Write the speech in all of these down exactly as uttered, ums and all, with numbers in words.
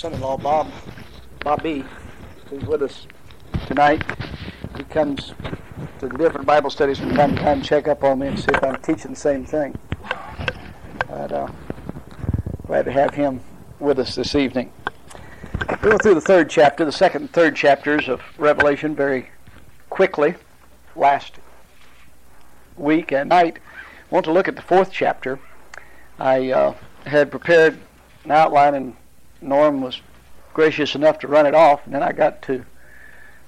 son-in-law, Bob, Bobby, who's with us tonight. He comes to the different Bible studies from time to time, check up on me and see if I'm teaching the same thing. But uh, glad to have him with us this evening. We'll go through the third chapter, the second and third chapters of Revelation very quickly. Last week and night, I want to look at the fourth chapter. I uh, had prepared an outline, and Norm was gracious enough to run it off, and then I got to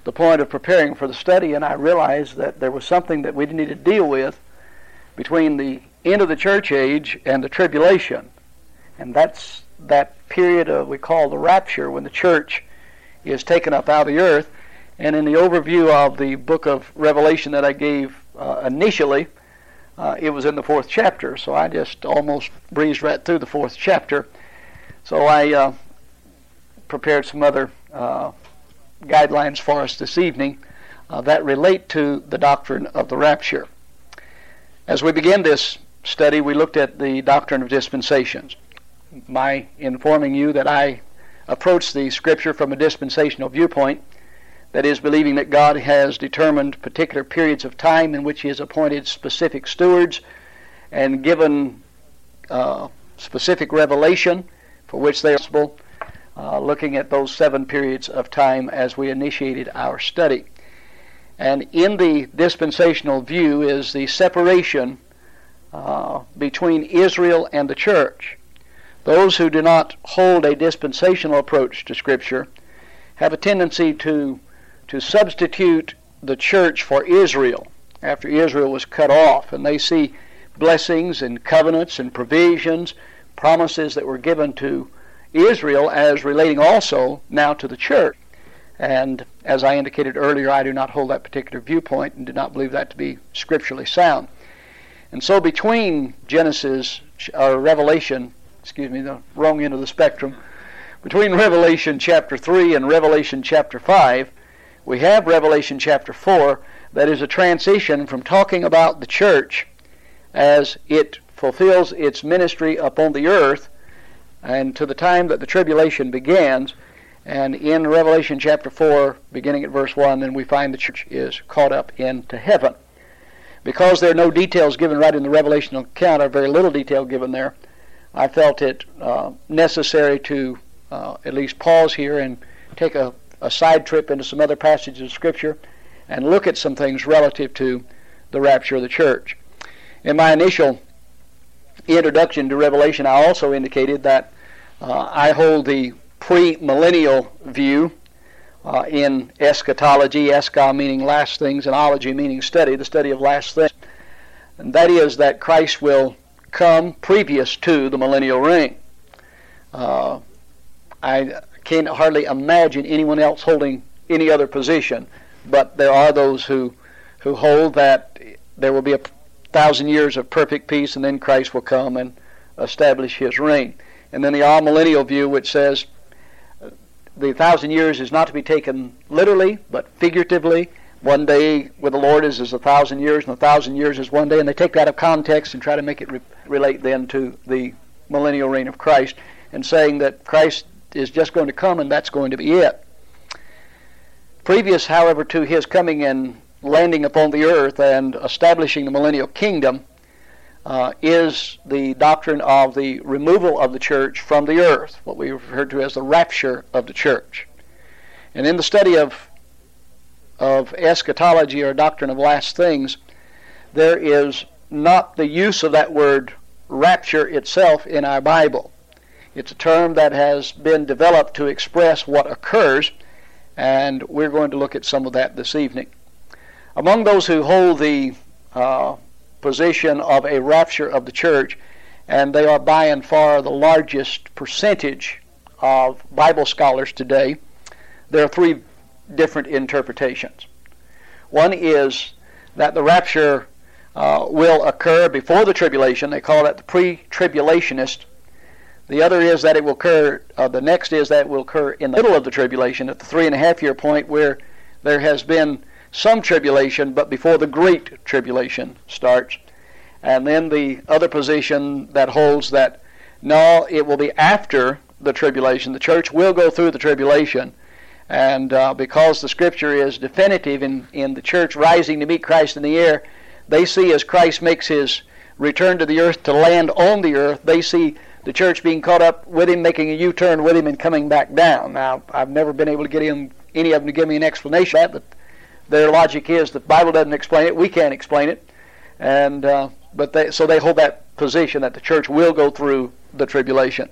the point of preparing for the study, and I realized that there was something that we needed to deal with between the end of the church age and the tribulation, and that's that period of, we call the rapture, when the church is taken up out of the earth. And in the overview of the book of Revelation that I gave uh, initially, uh, it was in the fourth chapter, so I just almost breezed right through the fourth chapter. So I uh, prepared some other uh, guidelines for us this evening uh, that relate to the doctrine of the rapture. As we begin this study, we looked at the doctrine of dispensations. My informing you that I approach the Scripture from a dispensational viewpoint, that is, believing that God has determined particular periods of time in which He has appointed specific stewards and given uh, specific revelation for which they are responsible, uh, looking at those seven periods of time as we initiated our study. And in the dispensational view is the separation uh, between Israel and the church. Those who do not hold a dispensational approach to Scripture have a tendency to to substitute the church for Israel after Israel was cut off, and they see blessings and covenants and provisions, promises that were given to Israel as relating also now to the church. And as I indicated earlier, I do not hold that particular viewpoint and do not believe that to be scripturally sound. And so between Genesis, or Revelation, excuse me, the wrong end of the spectrum, between Revelation chapter three and Revelation chapter five, we have Revelation chapter four that is a transition from talking about the church as it fulfills its ministry upon the earth and to the time that the tribulation begins. And in Revelation chapter four, beginning at verse one, then we find the church is caught up into heaven. Because there are no details given right in the Revelation account, or very little detail given there, I felt it uh, necessary to uh, at least pause here and take a a side trip into some other passages of Scripture and look at some things relative to the rapture of the church. In my initial introduction to Revelation, I also indicated that uh, I hold the premillennial view uh, in eschatology, eschar meaning last things, and ology meaning study, the study of last things. And that is that Christ will come previous to the millennial reign. Uh, I... Can hardly imagine anyone else holding any other position, but there are those who who hold that there will be a thousand years of perfect peace, and then Christ will come and establish His reign. And then the all-millennial view, which says the thousand years is not to be taken literally, but figuratively. One day with the Lord is as a thousand years, and a thousand years is one day, and they take that out of context and try to make it re- relate then to the millennial reign of Christ, and saying that Christ is just going to come and that's going to be it. Previous, however, to His coming and landing upon the earth and establishing the millennial kingdom uh, is the doctrine of the removal of the church from the earth, what we refer to as the rapture of the church. And in the study of of eschatology, or doctrine of last things, there is not the use of that word rapture itself in our Bible. It's a term that has been developed to express what occurs, and we're going to look at some of that this evening. Among those who hold the uh, position of a rapture of the church, and they are by and far the largest percentage of Bible scholars today, there are three different interpretations. One is that the rapture uh, will occur before the tribulation. They call it the pre-tribulationist. The other is that it will occur, uh, the next is that it will occur in the middle of the tribulation at the three and a half year point, where there has been some tribulation but before the great tribulation starts. And then the other position that holds that no, it will be after the tribulation. The church will go through the tribulation. And uh, because the Scripture is definitive in, in the church rising to meet Christ in the air, they see as Christ makes his return to the earth to land on the earth, they see the church being caught up with him, making a U-turn with him, and coming back down. Now, I've never been able to get him, any of them to give me an explanation of that, but their logic is the Bible doesn't explain it, we can't explain it. And uh, but they, so they hold that position that the church will go through the tribulation.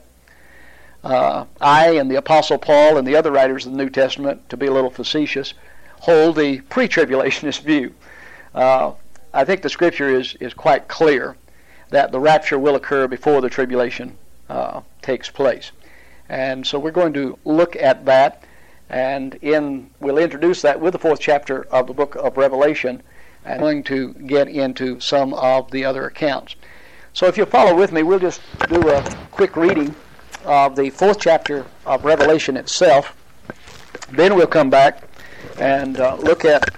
Uh, I and the Apostle Paul and the other writers of the New Testament, to be a little facetious, hold the pre-tribulationist view. Uh, I think the Scripture is, is quite clear that the rapture will occur before the tribulation uh, takes place. And so we're going to look at that, and in we'll introduce that with the fourth chapter of the book of Revelation, and going to get into some of the other accounts. So if you'll follow with me, we'll just do a quick reading of the fourth chapter of Revelation itself. Then we'll come back and uh, look at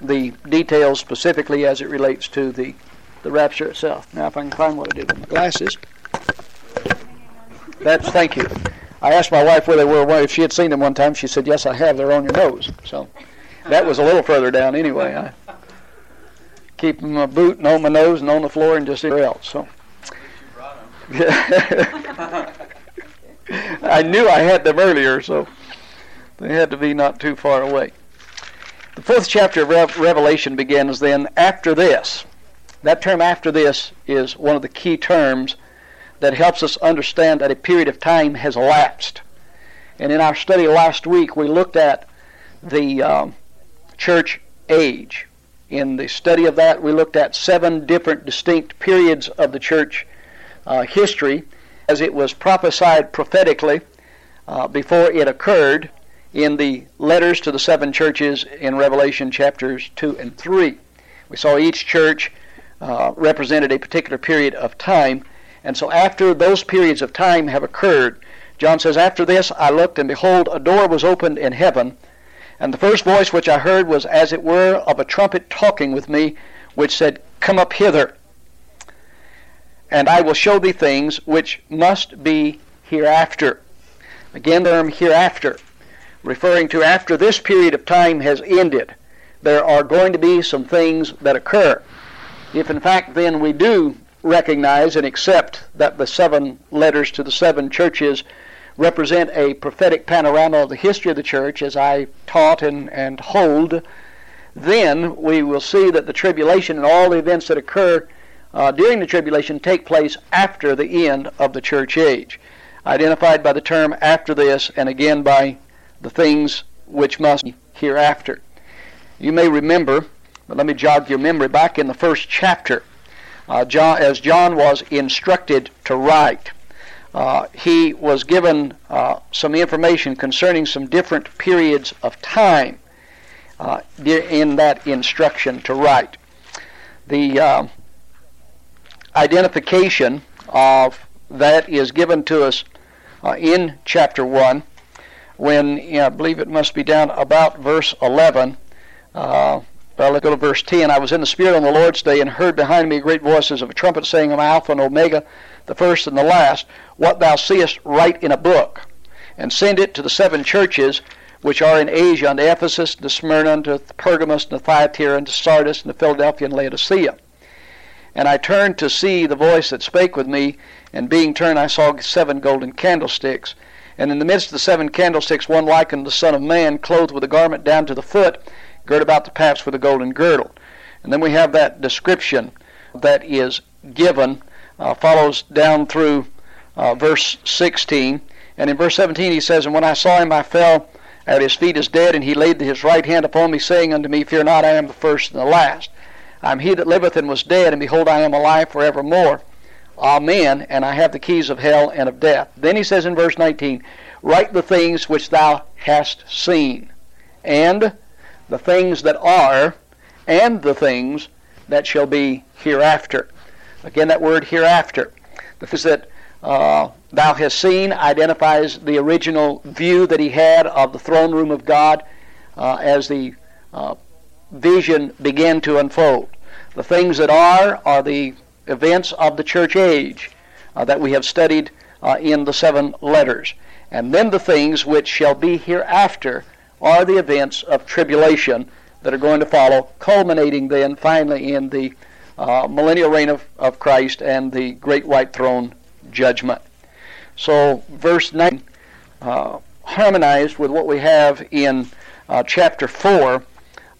the details specifically as it relates to the, the rapture itself. Now, if I can find what I did with my glasses. That's, thank you. I asked my wife where they were, if she had seen them one time. She said, yes, I have. They're on your nose. So that was a little further down anyway. I keep them in my boot and on my nose and on the floor and just anywhere else. So. Yeah. I knew I had them earlier, so they had to be not too far away. The fourth chapter of Re- Revelation begins then, after this. That term after this is one of the key terms that helps us understand that a period of time has elapsed. And in our study last week, we looked at the um, church age. In the study of that, we looked at seven different distinct periods of the church uh, history, as it was prophesied prophetically uh, before it occurred in the letters to the seven churches in Revelation chapters two and three. We saw each church uh, represented a particular period of time, and so after those periods of time have occurred, John says, after this I looked, and behold, a door was opened in heaven, and the first voice which I heard was as it were of a trumpet talking with me, which said, come up hither, and I will show thee things which must be hereafter. Again, the term hereafter, referring to after this period of time has ended, there are going to be some things that occur. If in fact then we do recognize and accept that the seven letters to the seven churches represent a prophetic panorama of the history of the church, as I taught and, and hold, then we will see that the tribulation and all the events that occur Uh, during the tribulation take place after the end of the church age, identified by the term after this, and again by the things which must be hereafter. You may remember, but let me jog your memory back in the first chapter, uh, John, as John was instructed to write, uh, he was given uh, some information concerning some different periods of time uh, in that instruction to write. The uh, identification of that is given to us uh, in chapter one when, you know, I believe it must be down about verse eleven. Uh, well, let's go to verse ten. I was in the Spirit on the Lord's day and heard behind me great voices of a trumpet saying, I'm Alpha and Omega, the first and the last. What thou seest write in a book, and send it to the seven churches which are in Asia, unto Ephesus, to Smyrna, unto Pergamos, to Thyatira, unto Sardis, and to Philadelphia, and Laodicea. And I turned to see the voice that spake with me, and being turned I saw seven golden candlesticks. And in the midst of the seven candlesticks one like unto the Son of Man, clothed with a garment down to the foot, girt about the paps with a golden girdle. And then we have that description that is given, uh, follows down through uh, verse sixteen. And in verse seventeen he says, and when I saw him I fell at his feet as dead, and he laid his right hand upon me, saying unto me, fear not, I am the first and the last. I am he that liveth and was dead, and behold, I am alive forevermore. Amen. And I have the keys of hell and of death. Then he says in verse nineteen, write the things which thou hast seen, and the things that are, and the things that shall be hereafter. Again, that word hereafter. The things that uh, thou hast seen identifies the original view that he had of the throne room of God uh, as the uh, vision began to unfold. The things that are are the events of the church age uh, that we have studied uh, in the seven letters. And then the things which shall be hereafter are the events of tribulation that are going to follow, culminating then finally in the uh, millennial reign of, of Christ and the great white throne judgment. So verse nine uh, harmonized with what we have in uh, chapter four,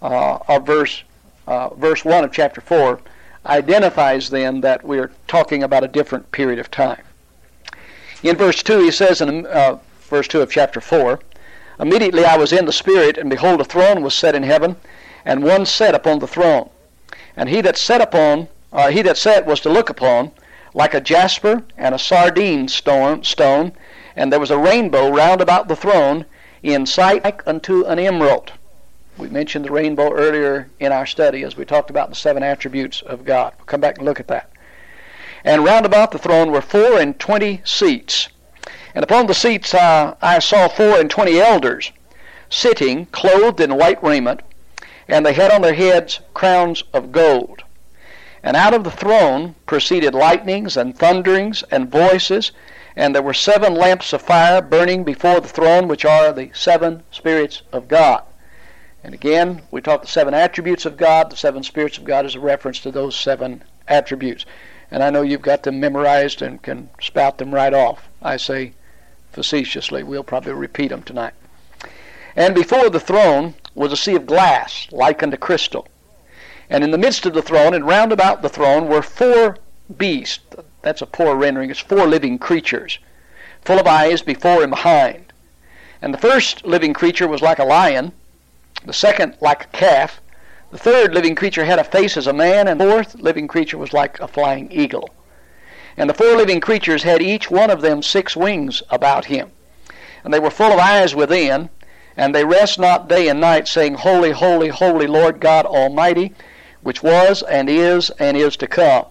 uh, of verse uh, verse one of chapter four, identifies then that we are talking about a different period of time. In verse two, he says in uh, verse two of chapter four, "Immediately I was in the Spirit, and behold, a throne was set in heaven, and one sat upon the throne. And he that sat upon, uh, he that sat was to look upon, like a jasper and a sardine stone, stone, and there was a rainbow round about the throne, in sight like unto an emerald." We mentioned the rainbow earlier in our study as we talked about the seven attributes of God. We'll come back and look at that. "And round about the throne were four and twenty seats. And upon the seats uh, I saw four and twenty elders sitting, clothed in white raiment, and they had on their heads crowns of gold. And out of the throne proceeded lightnings and thunderings and voices, and there were seven lamps of fire burning before the throne, which are the seven spirits of God." And again, we talked the seven attributes of God. The seven spirits of God is a reference to those seven attributes. And I know you've got them memorized and can spout them right off. I say facetiously. We'll probably repeat them tonight. "And before the throne was a sea of glass, like unto crystal. And in the midst of the throne, and round about the throne, were four beasts." That's a poor rendering. It's four living creatures, "full of eyes before and behind. And the first living creature was like a lion, the second like a calf. The third living creature had a face as a man, and the fourth living creature was like a flying eagle. And the four living creatures had each one of them six wings about him. And they were full of eyes within, and they rest not day and night, saying, Holy, holy, holy, Lord God Almighty, which was and is and is to come."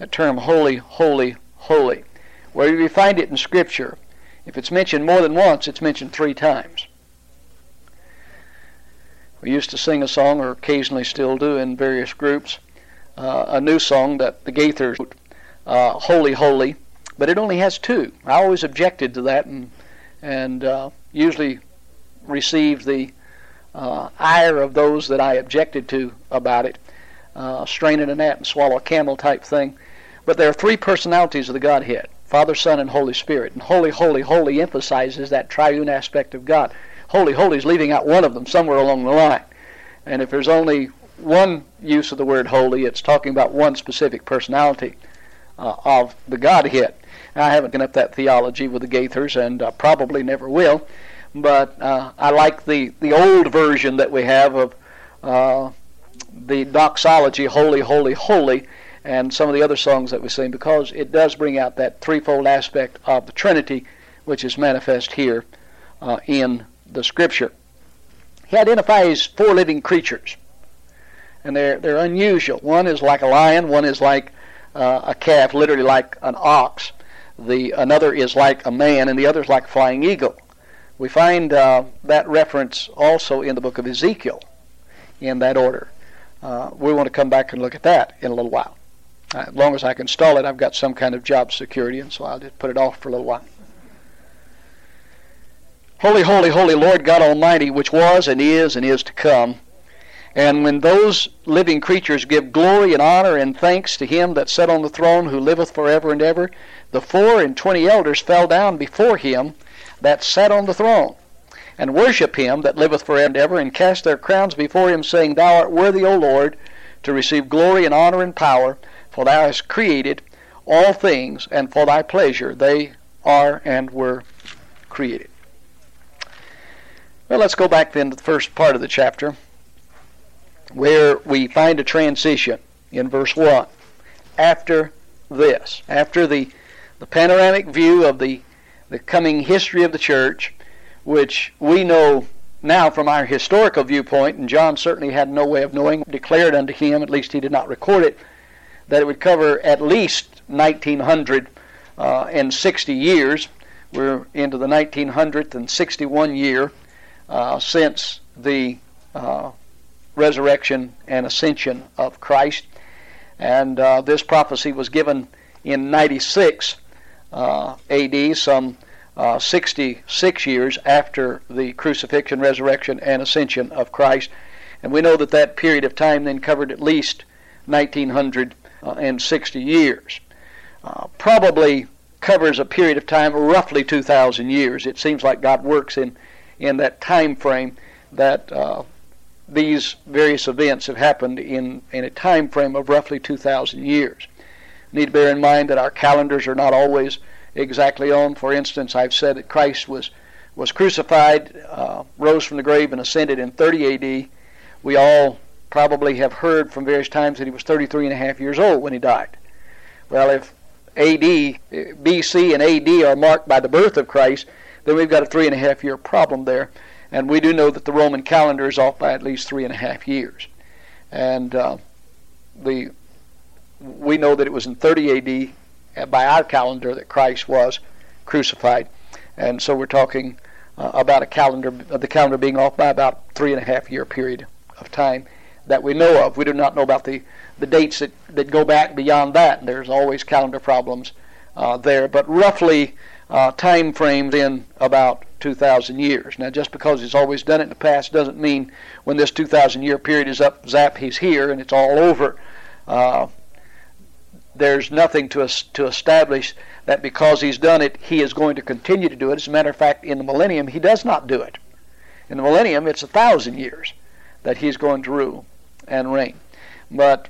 The term holy, holy, holy, wherever you find it in Scripture, if it's mentioned more than once, it's mentioned three times. We used to sing a song, or occasionally still do in various groups, uh, a new song that the Gaithers wrote, uh, Holy, Holy, but it only has two. I always objected to that and, and uh, usually received the uh, ire of those that I objected to about it, uh, strain at a gnat and swallow a camel type thing. But there are three personalities of the Godhead, Father, Son, and Holy Spirit. And Holy, Holy, Holy emphasizes that triune aspect of God. Holy, holy is leaving out one of them somewhere along the line. And if there's only one use of the word holy, it's talking about one specific personality uh, of the Godhead. Now, I haven't given up that theology with the Gaithers, and uh, probably never will, but uh, I like the, the old version that we have of uh, the doxology, Holy, Holy, Holy, and some of the other songs that we sing, because it does bring out that threefold aspect of the Trinity, which is manifest here uh, in the Scripture. He identifies four living creatures, and they're they're unusual. One is like a lion, one is like uh, a calf, literally like an ox. The another is like a man, and the other is like a flying eagle. We find uh, that reference also in the book of Ezekiel, in that order. Uh, we want to come back and look at that in a little while. Uh, as long as I can stall it, I've got some kind of job security, and so I'll just put it off for a little while. Holy, holy, holy, Lord God Almighty, which was and is and is to come. And when those living creatures give glory and honor and thanks to him that sat on the throne, who liveth forever and ever, the four and twenty elders fell down before him that sat on the throne, and worship him that liveth forever and ever, and cast their crowns before him, saying, Thou art worthy, O Lord, to receive glory and honor and power, for thou hast created all things, and for thy pleasure they are and were created. Well, let's go back then to the first part of the chapter, where we find a transition in verse one. After this, after the, the panoramic view of the, the coming history of the church, which we know now from our historical viewpoint, and John certainly had no way of knowing, declared unto him, at least he did not record it, that it would cover at least nineteen hundred sixty years. We're into the nineteen hundred sixty-one year. Uh, since the uh, resurrection and ascension of Christ. And uh, this prophecy was given in ninety-six uh, A D, some uh, sixty-six years after the crucifixion, resurrection, and ascension of Christ. And we know that that period of time then covered at least nineteen hundred sixty years. Uh, probably covers a period of time roughly two thousand years. It seems like God works in, in that time frame, that uh, these various events have happened in, in a time frame of roughly two thousand years. Need to bear in mind that our calendars are not always exactly on. For instance, I've said that Christ was, was crucified, uh, rose from the grave, and ascended in thirty A D We all probably have heard from various times that he was thirty-three and a half years old when he died. Well, if A D, B C and A D are marked by the birth of Christ, then we've got a three and a half year problem there. And we do know that the Roman calendar is off by at least three and a half years. And uh, the we know that it was in thirty A D by our calendar that Christ was crucified. And so we're talking uh, about a calendar, the calendar being off by about three and a half year period of time that we know of. We do not know about the, the dates that, that go back beyond that. And there's always calendar problems uh, there. But roughly uh, time frames in about two thousand years. Now, just because he's always done it in the past doesn't mean when this two thousand year period is up, zap, he's here and it's all over. Uh, there's nothing to, to establish that because he's done it, he is going to continue to do it. As a matter of fact, in the millennium, he does not do it. In the millennium, it's a thousand years that he's going to rule and reign. But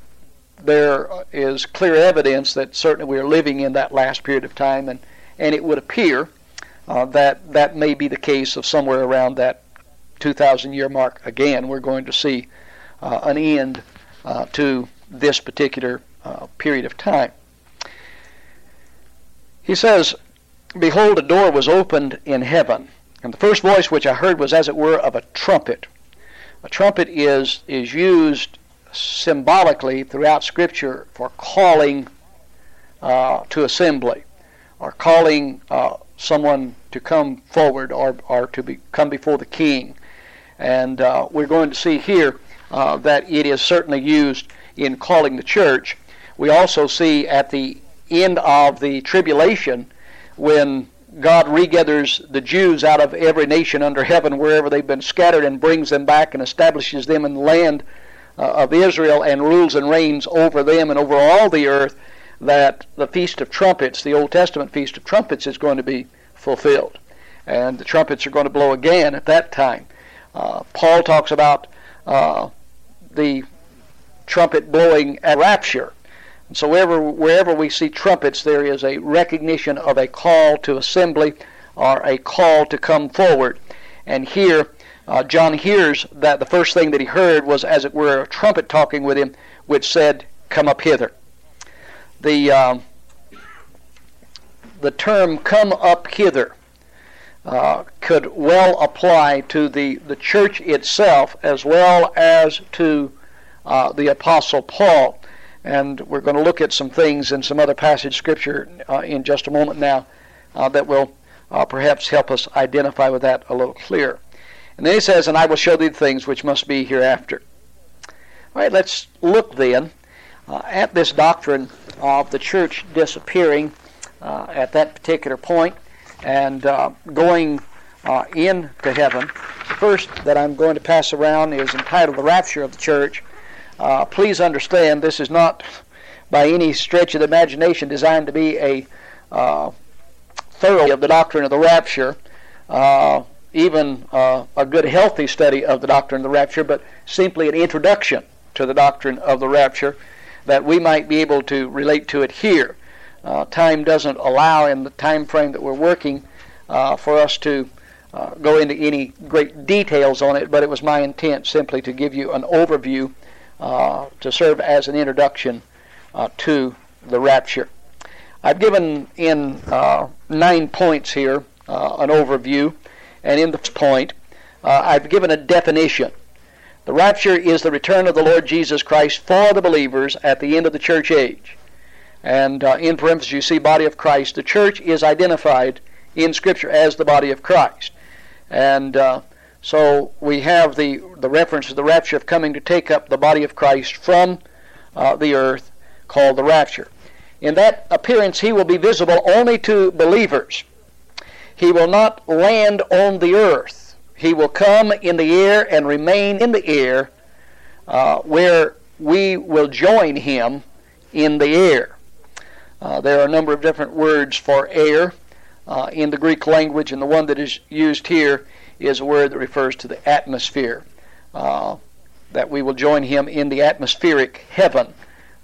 there is clear evidence that certainly we are living in that last period of time, and, and it would appear uh, that that may be the case of somewhere around that two thousand year mark. Again, we're going to see uh, an end uh, to this particular uh, period of time. He says, "Behold, a door was opened in heaven, and the first voice which I heard was as it were of a trumpet." A trumpet is is used symbolically throughout Scripture for calling uh, to assembly, or calling uh, someone to come forward, or, or to be, come before the king. And uh, we're going to see here uh, that it is certainly used in calling the church. We also see at the end of the tribulation, when God regathers the Jews out of every nation under heaven wherever they've been scattered, and brings them back and establishes them in the land uh, of Israel, and rules and reigns over them and over all the earth, that the Feast of Trumpets, the Old Testament Feast of Trumpets, is going to be fulfilled. And the trumpets are going to blow again at that time. Uh, Paul talks about uh, the trumpet blowing at rapture. And so wherever, wherever we see trumpets, there is a recognition of a call to assembly, or a call to come forward. And here, uh, John hears that the first thing that he heard was, as it were, a trumpet talking with him, which said, "Come up hither." The um, the term "come up hither" uh, could well apply to the, the church itself, as well as to uh, the Apostle Paul. And we're going to look at some things in some other passage Scripture uh, in just a moment now uh, that will uh, perhaps help us identify with that a little clearer. And then he says, "And I will show thee the things which must be hereafter." All right, let's look then uh, at this doctrine of the church disappearing uh, at that particular point and uh, going uh, into heaven. The first that I'm going to pass around is entitled "The Rapture of the Church." Uh, please understand, this is not by any stretch of the imagination designed to be a uh, thorough of the doctrine of the rapture, uh, even uh, a good healthy study of the doctrine of the rapture, but simply an introduction to the doctrine of the rapture that we might be able to relate to it here. Uh, time doesn't allow, in the time frame that we're working, uh, for us to uh, go into any great details on it, but it was my intent simply to give you an overview Uh, to serve as an introduction uh, to the rapture. I've given in uh, nine points here uh, an overview, and in this point uh, I've given a definition. The rapture is the return of the Lord Jesus Christ for the believers at the end of the church age. And uh, in parentheses you see body of Christ. The church is identified in Scripture as the body of Christ. And uh, So we have the, the reference to the rapture of coming to take up the body of Christ from uh, the earth, called the rapture. In that appearance he will be visible only to believers. He will not land on the earth. He will come in the air and remain in the air, uh, where we will join him in the air. Uh, there are a number of different words for air uh, in the Greek language, and the one that is used here is a word that refers to the atmosphere, uh, that we will join him in the atmospheric heaven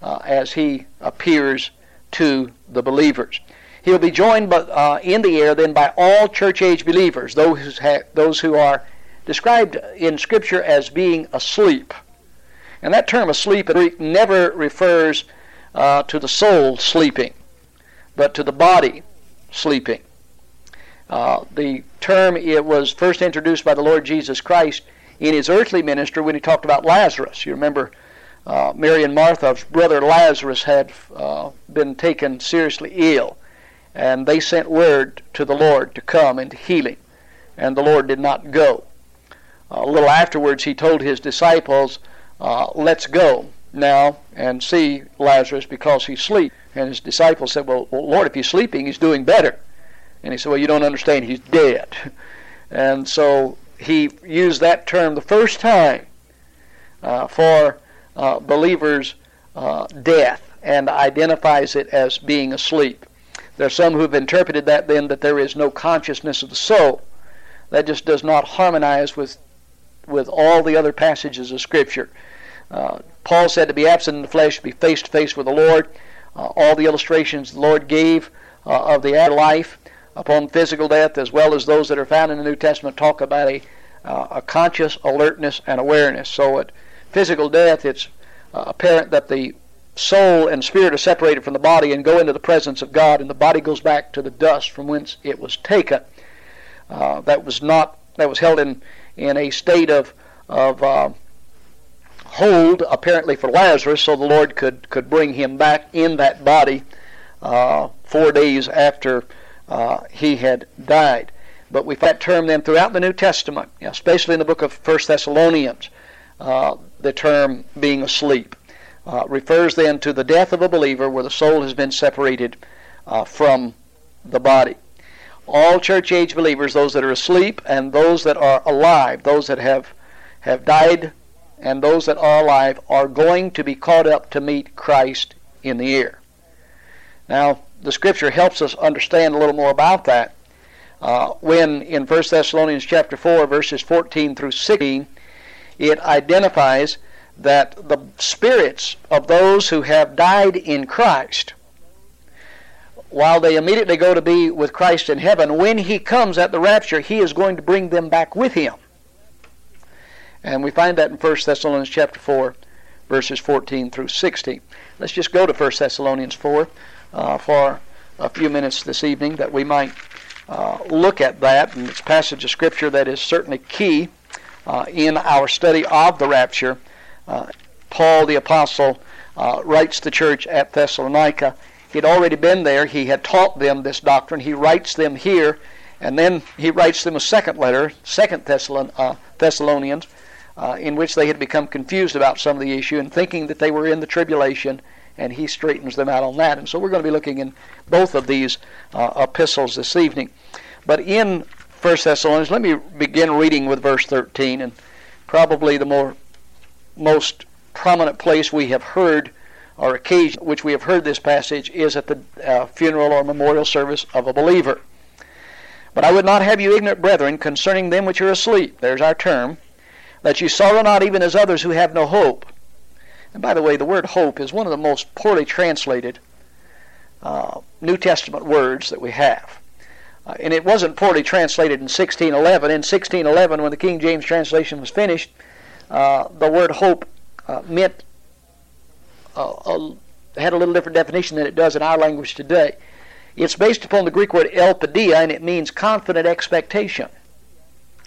uh, as he appears to the believers. He'll be joined by, uh, in the air then by all church-age believers, those, ha- those who are described in Scripture as being asleep. And that term asleep in Greek never refers uh, to the soul sleeping, but to the body sleeping. Uh, the term, it was first introduced by the Lord Jesus Christ in his earthly ministry when he talked about Lazarus. You remember uh, Mary and Martha's brother Lazarus had uh, been taken seriously ill, and they sent word to the Lord to come and to heal him, and the Lord did not go. A little afterwards he told his disciples, uh, let's go now and see Lazarus because he sleeps. And his disciples said, well, Lord, if he's sleeping, he's doing better. And he said, well, you don't understand, he's dead. And so he used that term the first time uh, for uh, believers' uh, death, and identifies it as being asleep. There are some who have interpreted that then that there is no consciousness of the soul. That just does not harmonize with with all the other passages of Scripture. Uh, Paul said to be absent in the flesh, to be face to face with the Lord. Uh, all the illustrations the Lord gave uh, of the afterlife upon physical death, as well as those that are found in the New Testament, talk about a, uh, a conscious alertness and awareness. So at physical death, it's uh, apparent that the soul and spirit are separated from the body and go into the presence of God, and the body goes back to the dust from whence it was taken. Uh, that was not that was held in in a state of of uh, hold apparently for Lazarus, so the Lord could could bring him back in that body uh, four days after uh, he had died. But we find that term then throughout the New Testament, you know, especially in the book of First Thessalonians, uh, the term being asleep. Uh, refers then to the death of a believer where the soul has been separated uh, from the body. All church-age believers, those that are asleep and those that are alive, those that have, have died and those that are alive, are going to be caught up to meet Christ in the air. Now, the Scripture helps us understand a little more about that uh, when in First Thessalonians chapter four, verses fourteen through sixteen, it identifies that the spirits of those who have died in Christ, while they immediately go to be with Christ in heaven, when he comes at the rapture, he is going to bring them back with him. And we find that in First Thessalonians chapter four, verses fourteen through sixteen. Let's just go to First Thessalonians four uh, for a few minutes this evening, that we might uh, look at that. And it's a passage of Scripture that is certainly key uh, in our study of the rapture. Uh, Paul the Apostle uh, writes the church at Thessalonica. He had already been there. He had taught them this doctrine. He writes them here, and then he writes them a second letter, Second Thessalon- uh, Thessalonians, uh, in which they had become confused about some of the issue and thinking that they were in the tribulation, and he straightens them out on that. And so we're going to be looking in both of these uh, epistles this evening. But in First Thessalonians, let me begin reading with verse thirteen, and probably the more most prominent place we have heard, or occasion which we have heard this passage, is at the uh, funeral or memorial service of a believer. But I would not have you ignorant, brethren, concerning them which are asleep, there's our term, that you sorrow not even as others who have no hope. And by the way, the word hope is one of the most poorly translated uh, New Testament words that we have. Uh, and it wasn't poorly translated in sixteen eleven. In sixteen eleven, when the King James translation was finished, Uh, the word hope uh, meant uh, uh, had a little different definition than it does in our language today. It's based upon the Greek word elpidia, and it means confident expectation.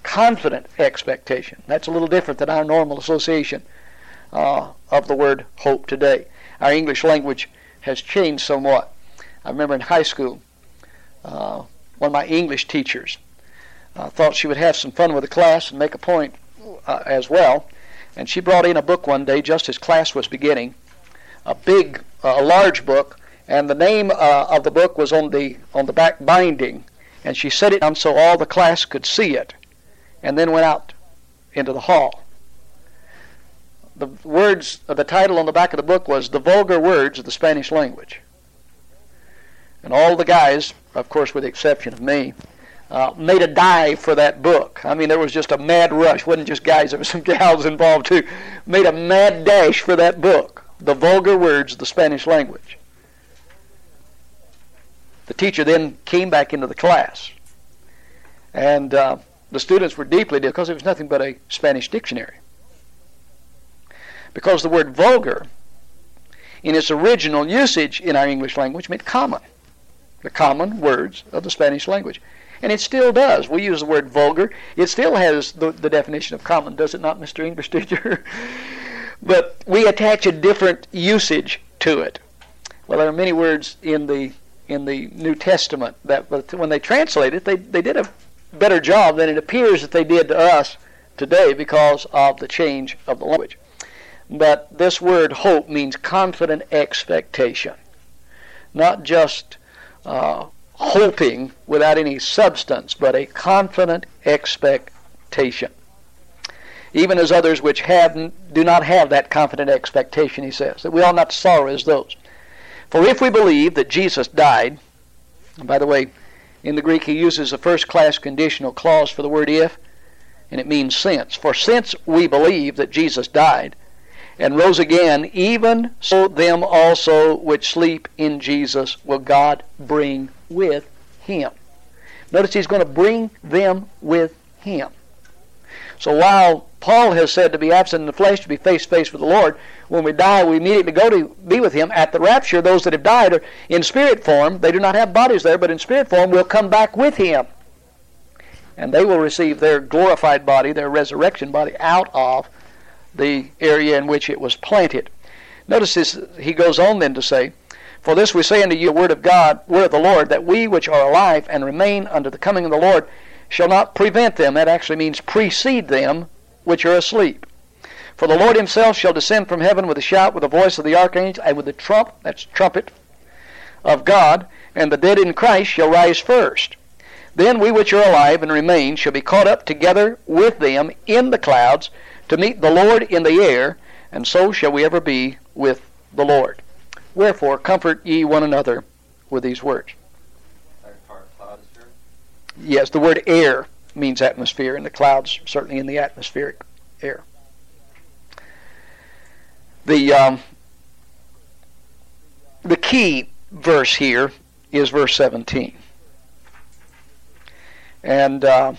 Confident expectation. That's a little different than our normal association uh, of the word hope today. Our English language has changed somewhat. I remember in high school, uh, one of my English teachers uh, thought she would have some fun with the class and make a point uh, as well. And she brought in a book one day just as class was beginning, a big, uh, a large book, and the name uh, of the book was on the on the back binding, and she set it down so all the class could see it, and then went out into the hall. The words, the title on the back of the book was "The Vulgar Words of the Spanish Language," and all the guys, of course, with the exception of me, uh, made a dive for that book. I mean, there was just a mad rush. It wasn't just guys; there were some gals involved too. Made a mad dash for that book, "The Vulgar Words of the Spanish Language." The teacher then came back into the class, and uh, the students were deeply disturbed because it was nothing but a Spanish dictionary. Because the word vulgar, in its original usage in our English language, meant common, the common words of the Spanish language. And it still does. We use the word vulgar. It still has the, the definition of common, does it not, Mister English teacher? But we attach a different usage to it. Well, there are many words in the in the New Testament that when they translate it, they, they did a better job than it appears that they did to us today because of the change of the language. But this word hope means confident expectation, not just uh, hoping without any substance, but a confident expectation. Even as others which have, do not have that confident expectation, he says, that we ought not to sorrow as those. For if we believe that Jesus died, and by the way, in the Greek he uses a first-class conditional clause for the word if, and it means since. For since we believe that Jesus died and rose again, even so them also which sleep in Jesus will God bring with him. Notice he's going to bring them with him. So while Paul has said to be absent in the flesh, to be face to face with the Lord, when we die we immediately go to be with him at the rapture. Those that have died are in spirit form. They do not have bodies there, but in spirit form will come back with him. And they will receive their glorified body, their resurrection body, out of the area in which it was planted. Notice this, he goes on then to say, for this we say unto you, the word of God, word of the Lord, that we which are alive and remain unto the coming of the Lord shall not prevent them. That actually means precede them which are asleep. For the Lord himself shall descend from heaven with a shout, with the voice of the archangel, and with the trump, that's trumpet, of God, and the dead in Christ shall rise first. Then we which are alive and remain shall be caught up together with them in the clouds to meet the Lord in the air, and so shall we ever be with the Lord. Wherefore, comfort ye one another with these words. Yes, the word air means atmosphere, and the clouds certainly in the atmospheric air. The um, the key verse here is verse seventeen, and uh,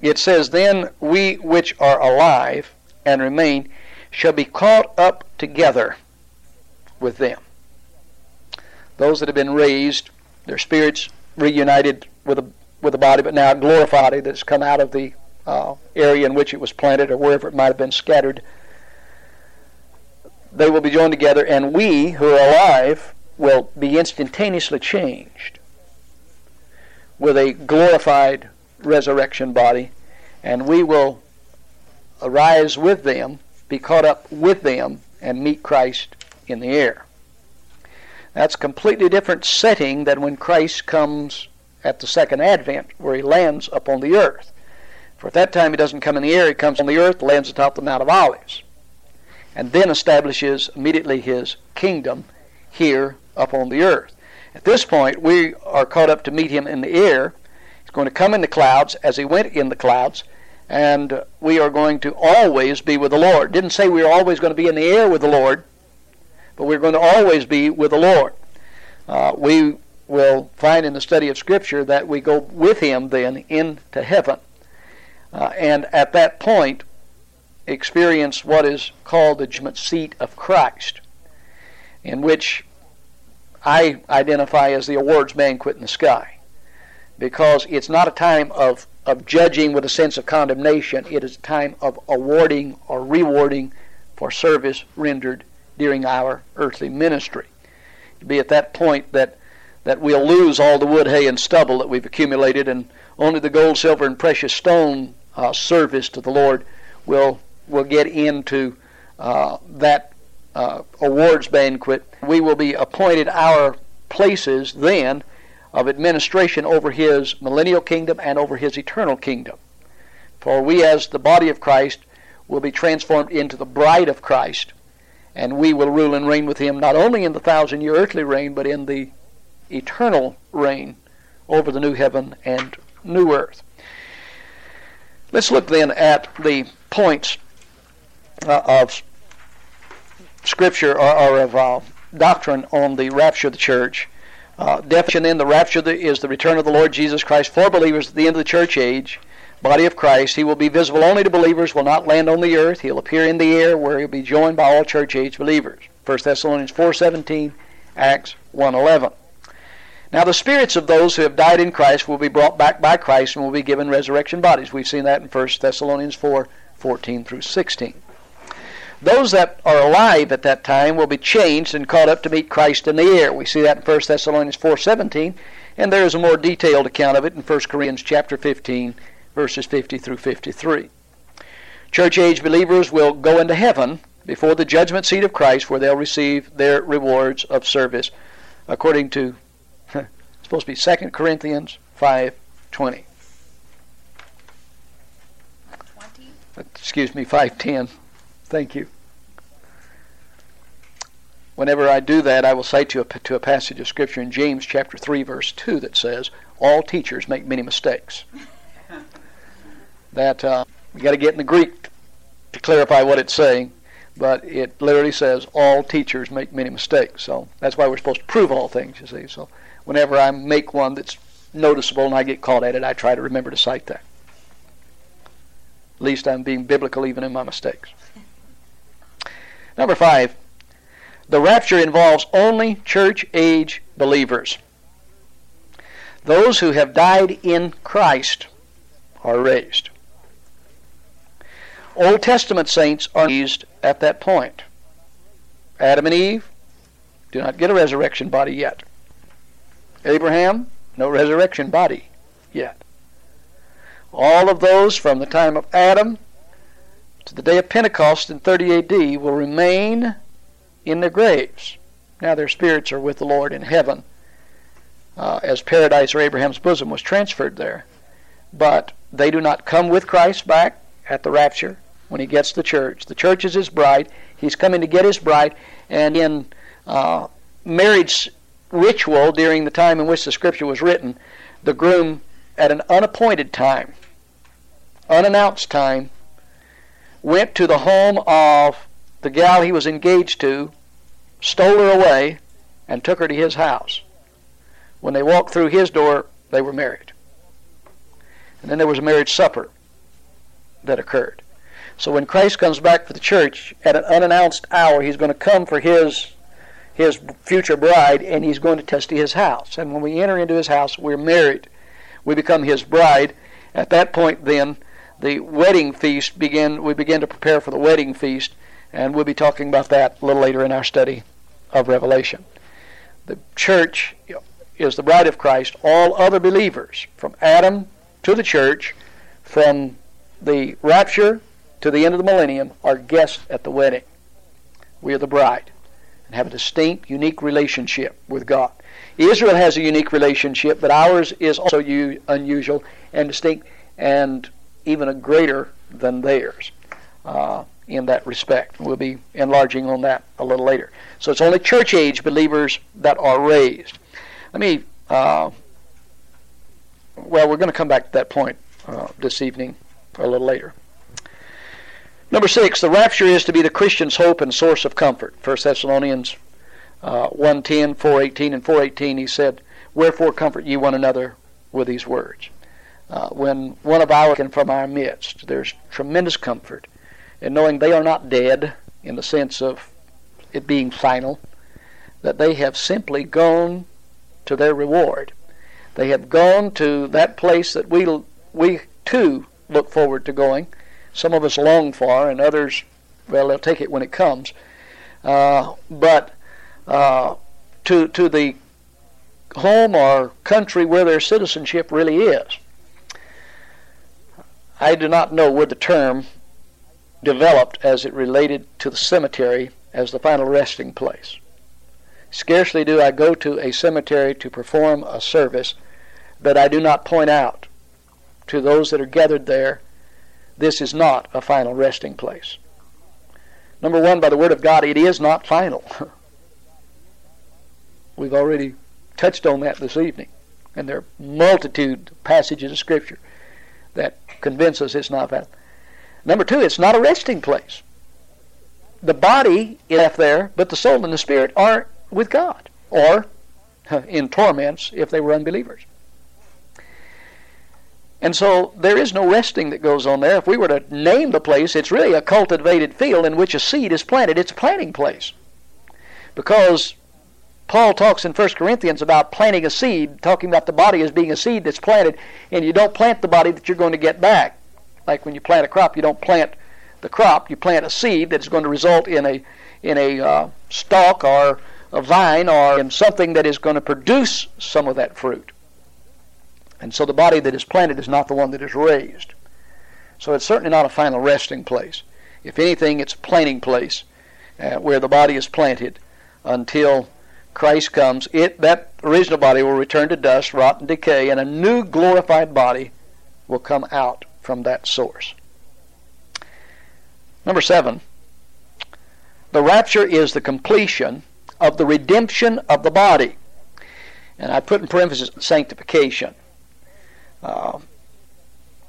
it says, "Then we which are alive and remain shall be caught up together with them." Those that have been raised, their spirits reunited with a with a body, but now glorified, that's come out of the uh, area in which it was planted or wherever it might have been scattered. They will be joined together, and we who are alive will be instantaneously changed with a glorified resurrection body, and we will arise with them, be caught up with them, and meet Christ in the air. That's a completely different setting than when Christ comes at the second advent, where he lands upon the earth. For at that time he doesn't come in the air, he comes on the earth, lands atop the Mount of Olives, and then establishes immediately his kingdom here upon the earth. At this point we are caught up to meet him in the air. He's going to come in the clouds as he went in the clouds, and we are going to always be with the Lord. Didn't say we were always going to be in the air with the Lord, but we're going to always be with the Lord. Uh, we will find in the study of Scripture that we go with him then into heaven. Uh, and at that point, experience what is called the judgment seat of Christ, in which I identify as the awards banquet in the sky. Because it's not a time of, of judging with a sense of condemnation. It is a time of awarding or rewarding for service rendered during our earthly ministry. It'll be at that point that, that we'll lose all the wood, hay, and stubble that we've accumulated, and only the gold, silver, and precious stone uh, service to the Lord will will get into uh, that uh, awards banquet, we will be appointed our places then of administration over his millennial kingdom and over his eternal kingdom. For we as the body of Christ will be transformed into the bride of Christ, and we will rule and reign with him not only in the thousand-year earthly reign, but in the eternal reign over the new heaven and new earth. Let's look then at the points uh, of Scripture or, or of uh, doctrine on the rapture of the church. Uh, definition then, the rapture the, is the return of the Lord Jesus Christ for believers at the end of the church age, body of Christ. He will be visible only to believers, will not land on the earth. He'll appear in the air where he'll be joined by all church age believers. First Thessalonians four seventeen, Acts one eleven. Now the spirits of those who have died in Christ will be brought back by Christ and will be given resurrection bodies. We've seen that in First Thessalonians four fourteen through sixteen. Those that are alive at that time will be changed and caught up to meet Christ in the air. We see that in First Thessalonians four seventeen, and there is a more detailed account of it in First Corinthians chapter fifteen, verses fifty through fifty-three. Church age believers will go into heaven before the judgment seat of Christ, where they'll receive their rewards of service, according to It's supposed to be Second Corinthians five twenty. Excuse me, five ten. Thank you. Whenever I do that, I will cite to a, to a passage of Scripture in James chapter three, verse two that says, all teachers make many mistakes. That uh, you got to get in the Greek to clarify what it's saying, but it literally says, all teachers make many mistakes. So that's why we're supposed to prove all things, you see. So whenever I make one that's noticeable and I get caught at it, I try to remember to cite that. At least I'm being biblical even in my mistakes. Number five, the rapture involves only church-age believers. Those who have died in Christ are raised. Old Testament saints are raised at that point. Adam and Eve do not get a resurrection body yet. Abraham, no resurrection body yet. All of those from the time of Adam to the day of Pentecost in thirty A D will remain in their graves. Now their spirits are with the Lord in heaven, uh, as paradise or Abraham's bosom was transferred there. But they do not come with Christ back at the rapture when he gets the church. The church is his bride. He's coming to get his bride. And in uh, marriage ritual during the time in which the Scripture was written, the groom at an unappointed time, unannounced time, went to the home of the gal he was engaged to, stole her away, and took her to his house. When they walked through his door, they were married. And then there was a marriage supper that occurred. So when Christ comes back for the church at an unannounced hour, he's going to come for his his future bride, and he's going to test his house. And when we enter into his house, we're married. We become his bride. At that point then, the wedding feast begin. We begin to prepare for the wedding feast, and we'll be talking about that a little later in our study of Revelation. The church is the bride of Christ. All other believers, from Adam to the church, from the rapture to the end of the millennium, are guests at the wedding. We are the bride and have a distinct, unique relationship with God. Israel has a unique relationship, but ours is also u- unusual and distinct and even a greater than theirs uh, in that respect. We'll be enlarging on that a little later. So it's only church-age believers that are raised. Let me, uh, well, we're going to come back to that point uh, this evening a little later. Number six, the rapture is to be the Christian's hope and source of comfort. First Thessalonians one ten, four eighteen, and four eighteen, he said, wherefore comfort ye one another with these words. Uh, when one of our can from our midst, there's tremendous comfort in knowing they are not dead in the sense of it being final, that they have simply gone to their reward. They have gone to that place that we we too look forward to going. Some of us long for, and others, well, they'll take it when it comes. Uh, but uh, to to the home or country where their citizenship really is. I do not know where the term developed as it related to the cemetery as the final resting place. Scarcely do I go to a cemetery to perform a service that I do not point out to those that are gathered there, this is not a final resting place. Number one, by the Word of God, it is not final. We've already touched on that this evening, and there are multitude of passages of Scripture that convince us it's not final. Number two, it's not a resting place. The body is left there, but the soul and the spirit are with God, or in torments if they were unbelievers. And so there is no resting that goes on there. If we were to name the place, it's really a cultivated field in which a seed is planted. It's a planting place. Because Paul talks in First Corinthians about planting a seed, talking about the body as being a seed that's planted, and you don't plant the body that you're going to get back. Like when you plant a crop, you don't plant the crop. You plant a seed that's going to result in a, in a uh, stalk or a vine or in something that is going to produce some of that fruit. And so the body that is planted is not the one that is raised. So it's certainly not a final resting place. If anything, it's a planting place uh, where the body is planted until Christ comes. It, that original body will return to dust, rot, and decay, and a new glorified body will come out from that source. Number seven, the rapture is the completion of the redemption of the body. And I put in parentheses sanctification. Uh,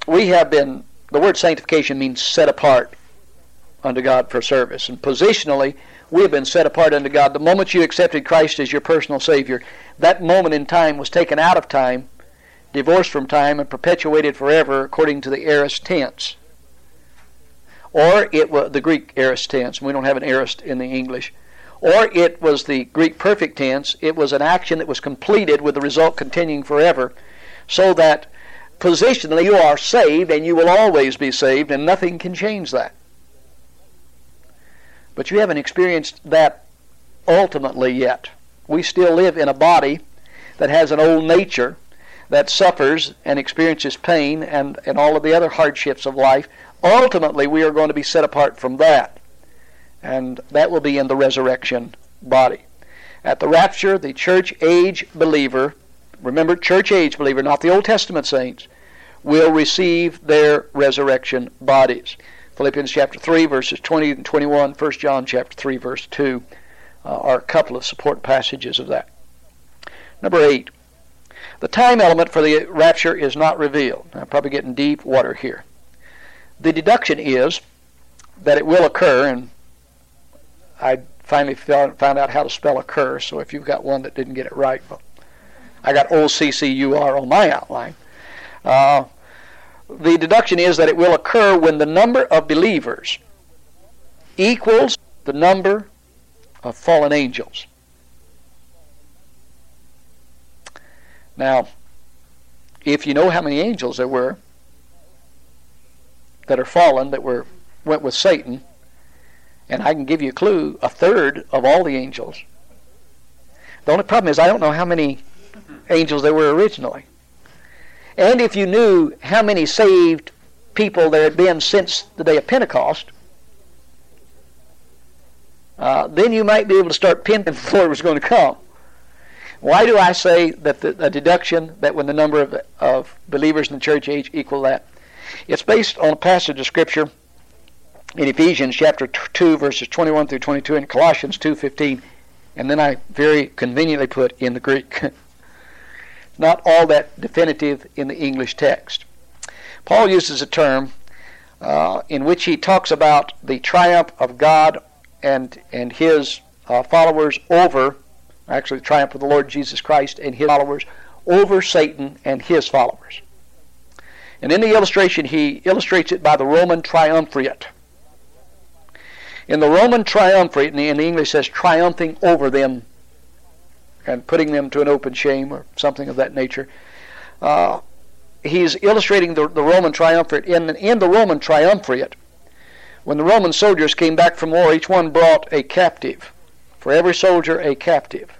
we have been, the word sanctification means set apart unto God for service. And positionally, we have been set apart unto God. The moment you accepted Christ as your personal Savior, that moment in time was taken out of time, divorced from time, and perpetuated forever according to the aorist tense. Or it was the Greek aorist tense. We don't have an aorist in the English. Or it was the Greek perfect tense. It was an action that was completed with the result continuing forever, so that positionally, you are saved, and you will always be saved, and nothing can change that. But you haven't experienced that ultimately yet. We still live in a body that has an old nature that suffers and experiences pain and, and all of the other hardships of life. Ultimately, we are going to be set apart from that, and that will be in the resurrection body. At the rapture, the church-age believer, remember, church-age believer, not the Old Testament saints, will receive their resurrection bodies. Philippians chapter three, verses twenty and twenty-one, First John chapter three, verse two, uh, are a couple of support passages of that. Number eight, the time element for the rapture is not revealed. I'm probably getting deep water here. The deduction is that it will occur, and I finally found out how to spell occur, so if you've got one that didn't get it right, well, I got O C C U R on my outline. Uh, the deduction is that it will occur when the number of believers equals the number of fallen angels. Now, if you know how many angels there were that are fallen, that were went with Satan, and I can give you a clue, a third of all the angels. The only problem is I don't know how many angels they were originally. And if you knew how many saved people there had been since the day of Pentecost, uh, then you might be able to start pinning before it was going to come. Why do I say that the, the deduction that when the number of, of believers in the church age equal that? It's based on a passage of Scripture in Ephesians chapter two, verses twenty-one through twenty-two, and Colossians two fifteen, and then I very conveniently put in the Greek. Not all that definitive in the English text. Paul uses a term uh, in which he talks about the triumph of God and and his uh, followers over, actually the triumph of the Lord Jesus Christ and his followers over Satan and his followers. And in the illustration, he illustrates it by the Roman triumvirate. In the Roman triumvirate, and in the English says triumphing over them, and putting them to an open shame or something of that nature. Uh, he's illustrating the, the Roman triumvirate. In, in the Roman triumvirate, when the Roman soldiers came back from war, each one brought a captive. For every soldier, a captive.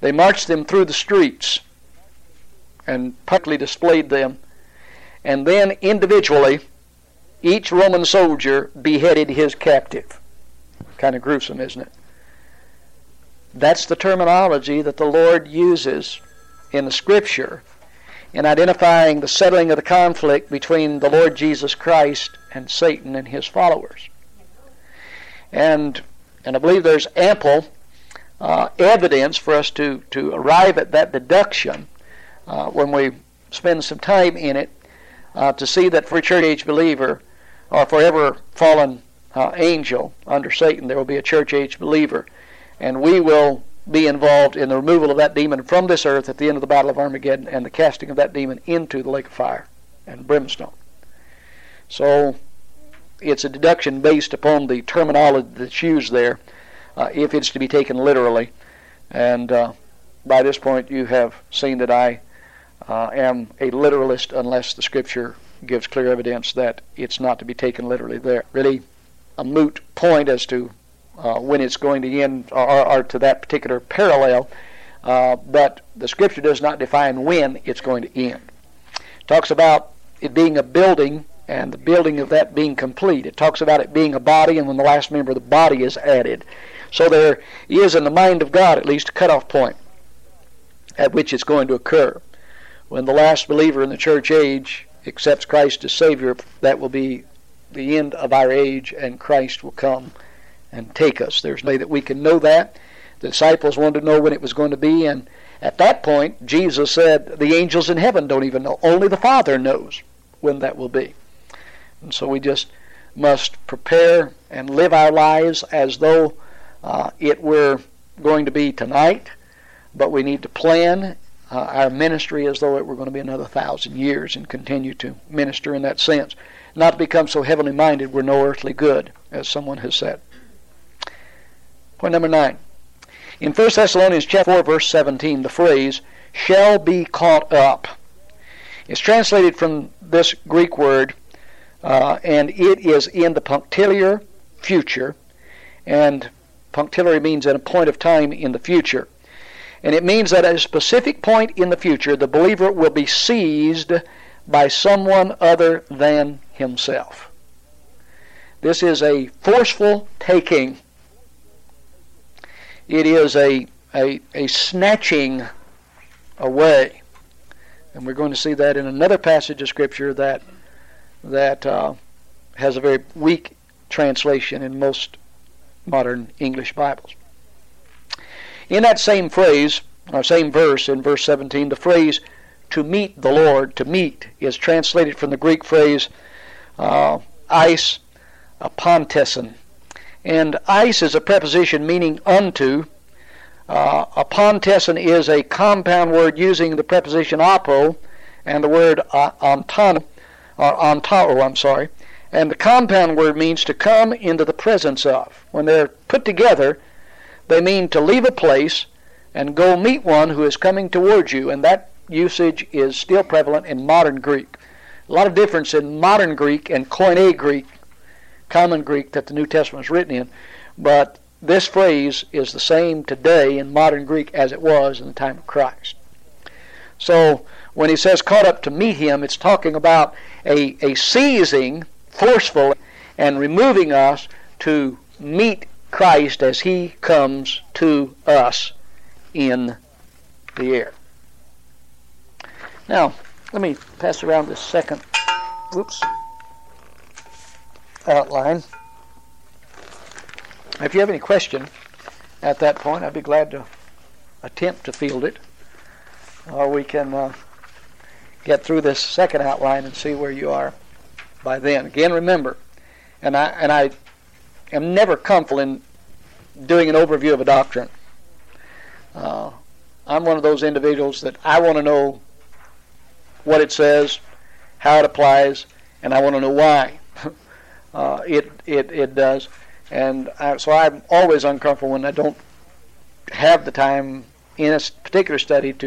They marched them through the streets and publicly displayed them. And then individually, each Roman soldier beheaded his captive. Kind of gruesome, isn't it? That's the terminology that the Lord uses in the Scripture in identifying the settling of the conflict between the Lord Jesus Christ and Satan and his followers. And and I believe there's ample uh, evidence for us to, to arrive at that deduction uh, when we spend some time in it uh, to see that for a church age believer or forever fallen uh, angel under Satan, there will be a church age believer. And we will be involved in the removal of that demon from this earth at the end of the Battle of Armageddon and the casting of that demon into the lake of fire and brimstone. So it's a deduction based upon the terminology that's used there, uh, if it's to be taken literally. And uh, by this point you have seen that I uh, am a literalist unless the Scripture gives clear evidence that it's not to be taken literally there. Really a moot point as to Uh, when it's going to end or, or to that particular parallel, uh, but the Scripture does not define when it's going to end. It talks about it being a building and the building of that being complete. It talks about it being a body and when the last member of the body is added. So there is in the mind of God at least a cutoff point at which it's going to occur. When the last believer in the church age accepts Christ as Savior, that will be the end of our age and Christ will come and take us. There's no way that we can know that. The disciples wanted to know when it was going to be, and at that point Jesus said the angels in heaven don't even know. Only the Father knows when that will be. And so we just must prepare and live our lives as though uh, it were going to be tonight, but we need to plan uh, our ministry as though it were going to be another thousand years and continue to minister in that sense. Not to become so heavenly minded we're no earthly good, as someone has said. Point number nine. In First Thessalonians chapter four, verse seventeen, the phrase, shall be caught up, is translated from this Greek word, uh, and it is in the punctiliar future, and punctiliar means at a point of time in the future. And it means that at a specific point in the future, the believer will be seized by someone other than himself. This is a forceful taking. It is a, a, a snatching away. And we're going to see that in another passage of Scripture that, that uh, has a very weak translation in most modern English Bibles. In that same phrase, or same verse, in verse seventeen, the phrase, to meet the Lord, to meet, is translated from the Greek phrase, uh, eis apontesen. And eis is a preposition meaning unto. Uh, apontesen is a compound word using the preposition apo and the word uh, ontano, or ontao, I'm sorry. And the compound word means to come into the presence of. When they're put together, they mean to leave a place and go meet one who is coming towards you. And that usage is still prevalent in modern Greek. A lot of difference in modern Greek and Koine Greek, common Greek that the New Testament is written in, but this phrase is the same today in modern Greek as it was in the time of Christ. So when he says caught up to meet him, it's talking about a, a seizing, forceful, and removing us to meet Christ as he comes to us in the air. Now, let me pass around this second, whoops, outline. If you have any question at that point, I'd be glad to attempt to field it, or we can uh, get through this second outline and see where you are by then. Again, remember, and I and I am never comfortable in doing an overview of a doctrine. Uh, I'm one of those individuals that I want to know what it says, how it applies, and I want to know why. Uh, it, it it does, and I, so I'm always uncomfortable when I don't have the time in a particular study to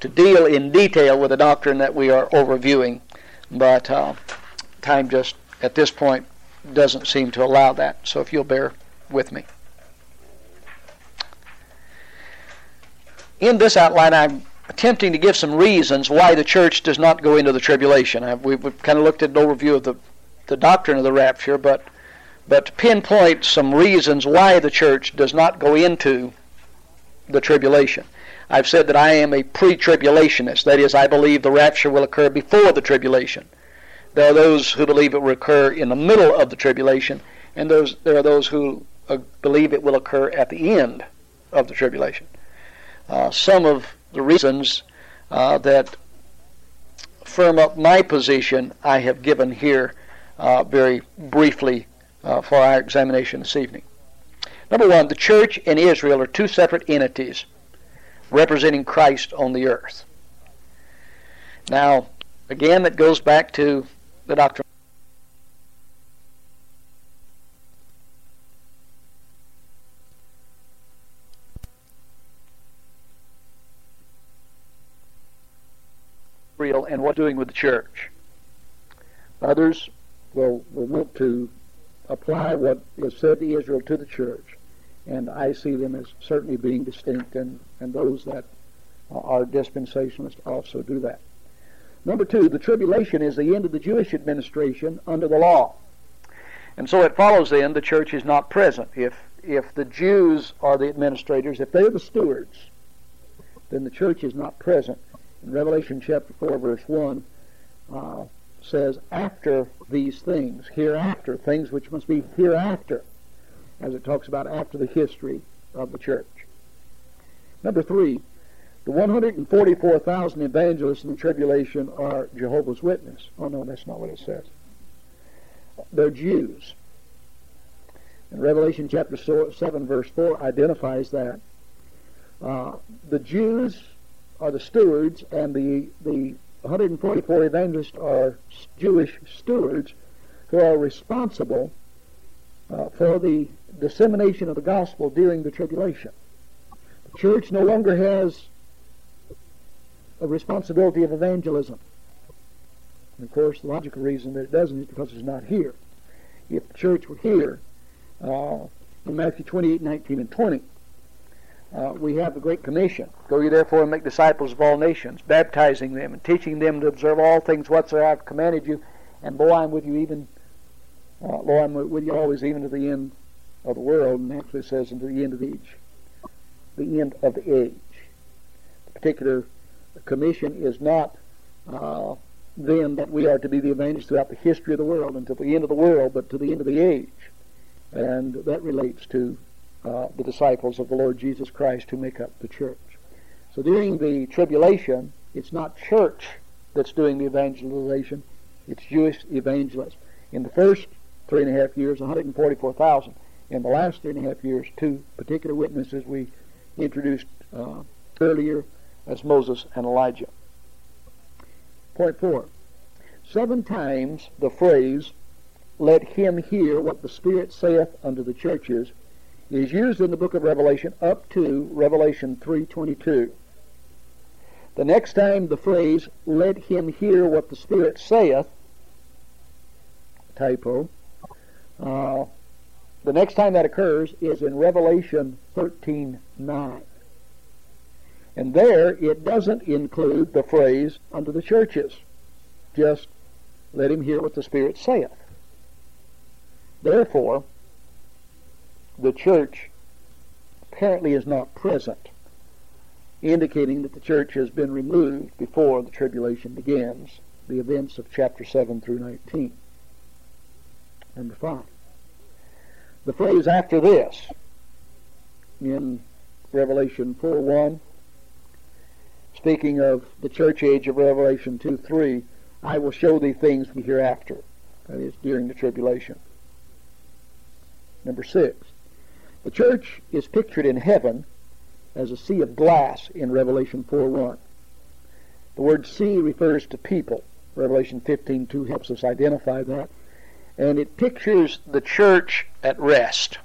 to deal in detail with a doctrine that we are overviewing, but uh, time just at this point doesn't seem to allow that, so if you'll bear with me. In this outline I'm attempting to give some reasons why the church does not go into the tribulation. I, we've, we've kind of looked at an overview of the the doctrine of the rapture, but but pinpoint some reasons why the church does not go into the tribulation. I've said that I am a pre-tribulationist. That is, I believe the rapture will occur before the tribulation. There are those who believe it will occur in the middle of the tribulation, and those, there are those who uh, believe it will occur at the end of the tribulation. Uh, some of the reasons uh, that firm up my position I have given here uh, very briefly uh, for our examination this evening. Number one, the church and Israel are two separate entities representing Christ on the earth. Now, again, that goes back to the doctrine of Israel and what's doing with the church. Others will, will want to apply what is said to Israel to the church, and I see them as certainly being distinct, and, and those that are dispensationalists also do that. Number two, the tribulation is the end of the Jewish administration under the law. And so it follows then the church is not present. If, if the Jews are the administrators, if they're the stewards, then the church is not present. In Revelation chapter four, verse one, uh, says, after these things, hereafter, things which must be hereafter, as it talks about after the history of the church. Number three, the one hundred forty-four thousand evangelists in the tribulation are Jehovah's Witness. Oh, no, that's not what it says. They're Jews. And Revelation chapter seven, verse four identifies that. Uh, the Jews are the stewards, and the, the one hundred forty-four evangelists are Jewish stewards who are responsible Uh, for the dissemination of the gospel during the tribulation. The church no longer has a responsibility of evangelism. And of course, the logical reason that it doesn't is because it's not here. If the church were here, uh, in Matthew twenty-eight, nineteen, and twenty, uh, we have the Great Commission. Go ye therefore and make disciples of all nations, baptizing them and teaching them to observe all things whatsoever I have commanded you, and lo, I am with you even Uh, Lord, I'm with you always, even to the end of the world, and actually says unto the end of age. The end of the age. The particular commission is not uh, then that we are to be the evangelists throughout the history of the world until the end of the world, but to the end of the age. And that relates to uh, the disciples of the Lord Jesus Christ who make up the church. So during the tribulation, it's not church that's doing the evangelization, it's Jewish evangelists. In the first three and a half years, one hundred forty-four thousand. In the last three and a half years, two particular witnesses we introduced uh, earlier as Moses and Elijah. Point four. Seven times the phrase, let him hear what the Spirit saith unto the churches, is used in the book of Revelation up to Revelation three twenty-two. The next time the phrase, let him hear what the Spirit saith, typo. Uh, the next time that occurs is in Revelation thirteen nine. And there it doesn't include the phrase unto the churches. Just let him hear what the Spirit saith. Therefore, the church apparently is not present, indicating that the church has been removed before the tribulation begins, the events of chapter seven through nineteen. Number five. The phrase after this in Revelation four one, speaking of the church age of Revelation two three, I will show thee things hereafter. That is, during the tribulation. Number six. The church is pictured in heaven as a sea of glass in Revelation four one. The word sea refers to people. Revelation fifteen two helps us identify that. And it pictures the church at rest.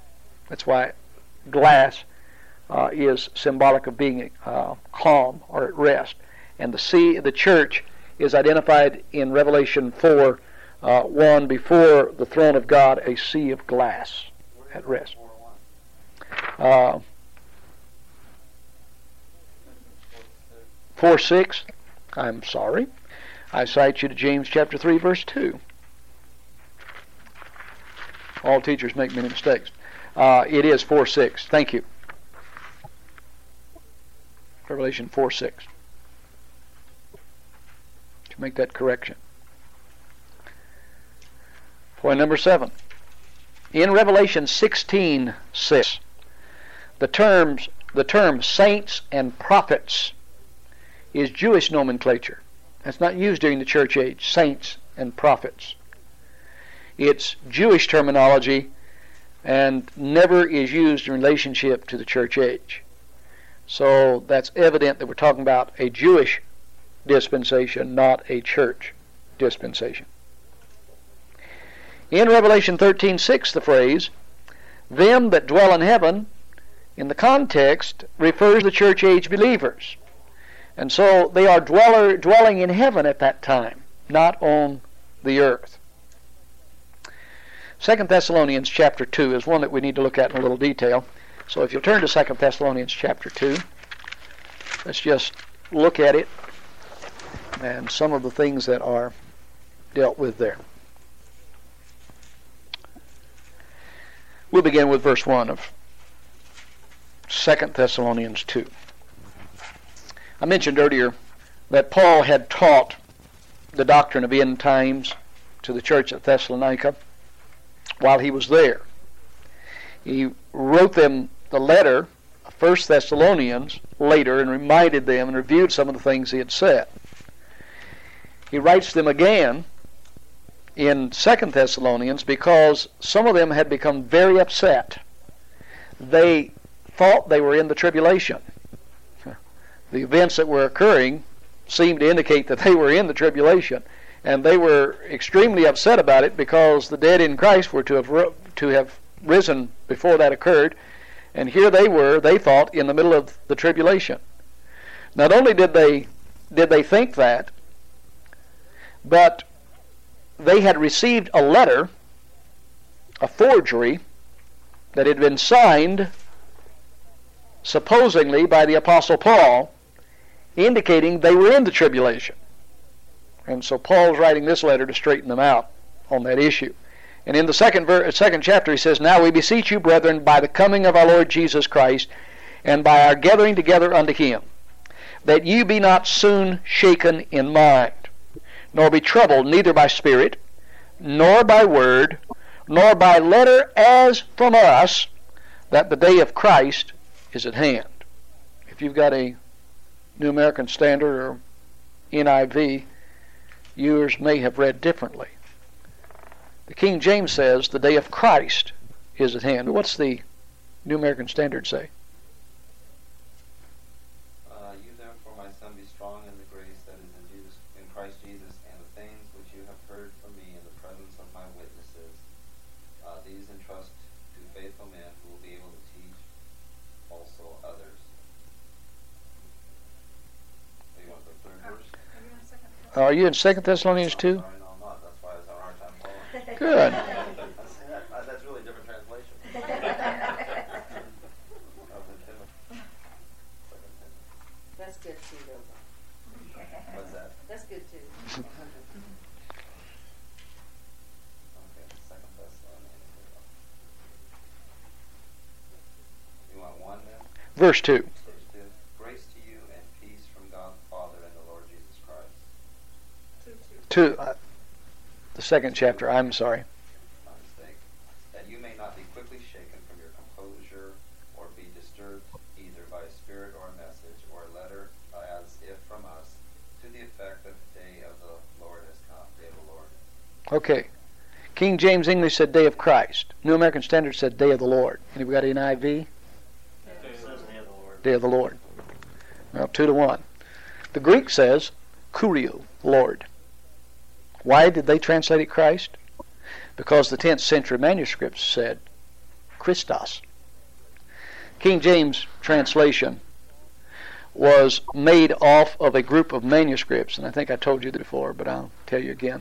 That's why glass uh, is symbolic of being uh, calm or at rest. And the sea, the church, is identified in Revelation four, uh, one, before the throne of God, a sea of glass at rest. Uh, four six, I'm sorry. I cite you to James chapter three, verse two. All teachers make many mistakes. Uh, it is four six. Thank you. Revelation four six. To make that correction. Point number seven. In Revelation sixteen six, the terms the term saints and prophets is Jewish nomenclature. That's not used during the church age, saints and prophets. It's Jewish terminology and never is used in relationship to the church age. So that's evident that we're talking about a Jewish dispensation, not a church dispensation. In Revelation thirteen six, the phrase, them that dwell in heaven, in the context, refers to the church age believers. And so they are dweller, dwelling in heaven at that time, not on the earth. Second Thessalonians chapter two is one that we need to look at in a little detail. So if you'll turn to Second Thessalonians chapter two, let's just look at it and some of the things that are dealt with there. We'll begin with verse one of Second Thessalonians two. I mentioned earlier that Paul had taught the doctrine of end times to the church at Thessalonica while he was there. He wrote them the letter, First Thessalonians, later, and reminded them and reviewed some of the things he had said. He writes them again in Second Thessalonians because some of them had become very upset. They thought they were in the tribulation. The events that were occurring seemed to indicate that they were in the tribulation, and they were extremely upset about it because the dead in Christ were to have to have risen before that occurred, and here they were, they thought, in the middle of the tribulation. Not only did they did they think that, but they had received a letter, a forgery, that had been signed supposedly by the Apostle Paul, indicating they were in the tribulation. And so Paul's writing this letter to straighten them out on that issue. And in the second ver- second chapter he says, "Now we beseech you, brethren, by the coming of our Lord Jesus Christ, and by our gathering together unto him, that you be not soon shaken in mind, nor be troubled neither by spirit, nor by word, nor by letter as from us, that the day of Christ is at hand." If you've got a New American Standard or N I V, yours may have read differently. The King James says the day of Christ is at hand. What's the New American Standard say? Uh, you therefore, my son, be strong in the grace that is in, Jesus, in Christ Jesus, and the things which you have heard from me in the presence of my witnesses, uh, these entrust to faithful men who will be able to teach also others. You want the third verse? Are you in Second Thessalonians two? Good. That's really a different translation. That's good too, though. What's that? That's good too. Okay, Second Thessalonians. You want one then? Verse two. Grace to you and peace from God the Father and the Lord Jesus Christ. Two. two. Uh, The second chapter, I'm sorry. That you may not be quickly shaken from your composure, or be disturbed either by a spirit or a message or a letter, as if from us, to the effect that the day of the Lord has come. Day of the Lord. Okay. King James English said day of Christ. New American Standard said day of the Lord. Anybody got an N I V? Day of the Lord. Day of the Lord. Well, two to one. The Greek says kurio, Lord. Why did they translate it Christ? Because the tenth century manuscripts said Christos. King James translation was made off of a group of manuscripts, and I think I told you that before, but I'll tell you again.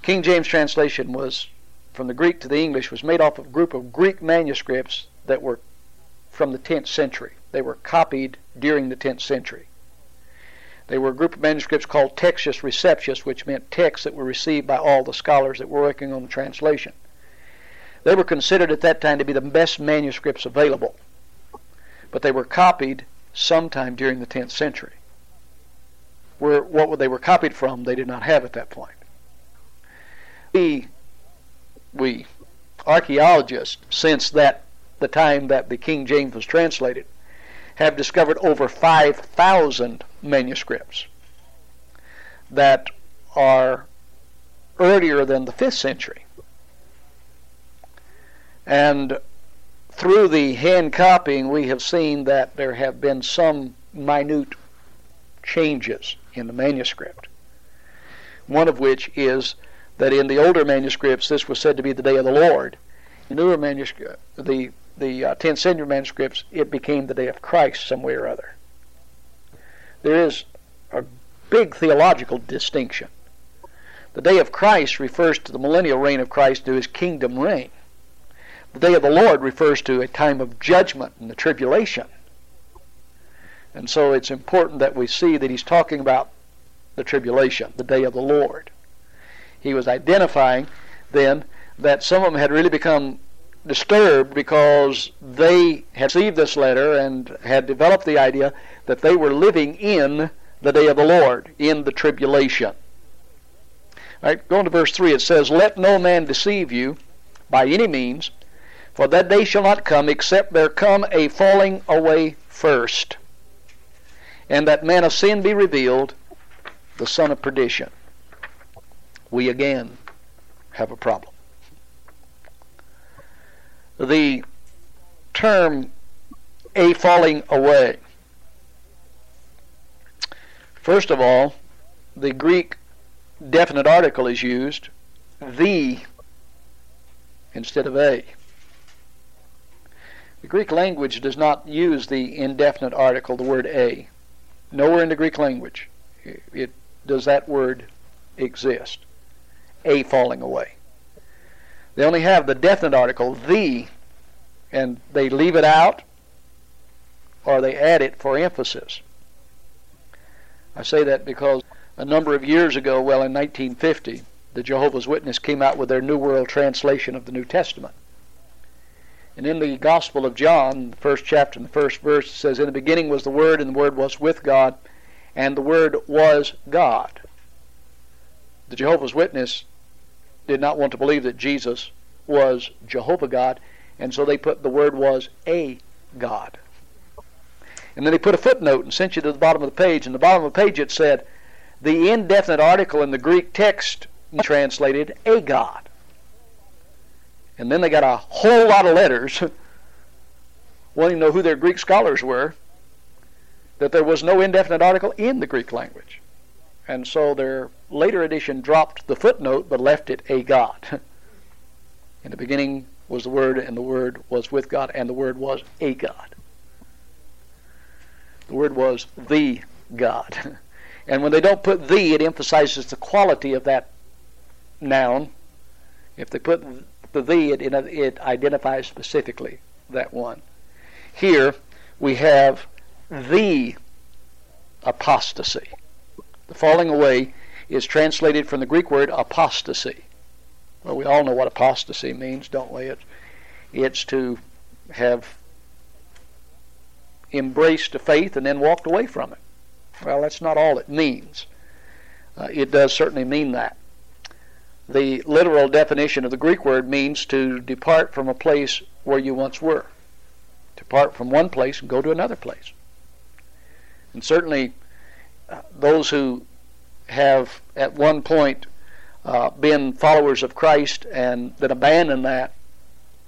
King James translation was, from the Greek to the English, was made off of a group of Greek manuscripts that were from the tenth century. They were copied during the tenth century. They were a group of manuscripts called Textus Receptus, which meant texts that were received by all the scholars that were working on the translation. They were considered at that time to be the best manuscripts available, but they were copied sometime during the tenth century. Where what they were copied from, they did not have at that point. We, we archaeologists, since that the time that the King James was translated, have discovered over five thousand manuscripts that are earlier than the fifth century. And through the hand copying, we have seen that there have been some minute changes in the manuscript, one of which is that in the older manuscripts this was said to be the day of the Lord. In newer manuscript, the the uh, tenth century manuscripts, it became the day of Christ some way or other. There is a big theological distinction. The day of Christ refers to the millennial reign of Christ, to his kingdom reign. The day of the Lord refers to a time of judgment and the tribulation. And so it's important that we see that he's talking about the tribulation, the day of the Lord. He was identifying then that some of them had really become disturbed because they had received this letter and had developed the idea that they were living in the day of the Lord, in the tribulation. All right, going to verse three, it says, "Let no man deceive you by any means, for that day shall not come, except there come a falling away first, and that man of sin be revealed, the son of perdition." We again have a problem. The term "a falling away," first of all, the Greek definite article is used, "the," instead of "a." The Greek language does not use the indefinite article, the word "a." Nowhere in the Greek language it, it, does that word exist, "a falling away." They only have the definite article, "the," and they leave it out or they add it for emphasis. I say that because a number of years ago, well, in nineteen fifty, the Jehovah's Witness came out with their New World Translation of the New Testament. And in the Gospel of John, the first chapter and the first verse, it says, "In the beginning was the Word, and the Word was with God, and the Word was God." The Jehovah's Witness did not want to believe that Jesus was Jehovah God, and so they put the word "was a God." And then they put a footnote and sent you to the bottom of the page. In the bottom of the page it said, "The indefinite article in the Greek text translated a God." And then they got a whole lot of letters wanting to know who their Greek scholars were, that there was no indefinite article in the Greek language. And so their later edition dropped the footnote but left it "a God." "In the beginning was the Word, and the Word was with God, and the Word was a God." The Word was the God. And when they don't put "the," it emphasizes the quality of that noun. If they put the "the," it, it identifies specifically that one. Here we have the apostasy. The falling away is translated from the Greek word apostasy. Well, we all know what apostasy means, don't we? It's, it's to have embraced a faith and then walked away from it. Well, that's not all it means. Uh, it does certainly mean that. The literal definition of the Greek word means to depart from a place where you once were. Depart from one place and go to another place. And certainly uh, those who have at one point uh, been followers of Christ and then abandon that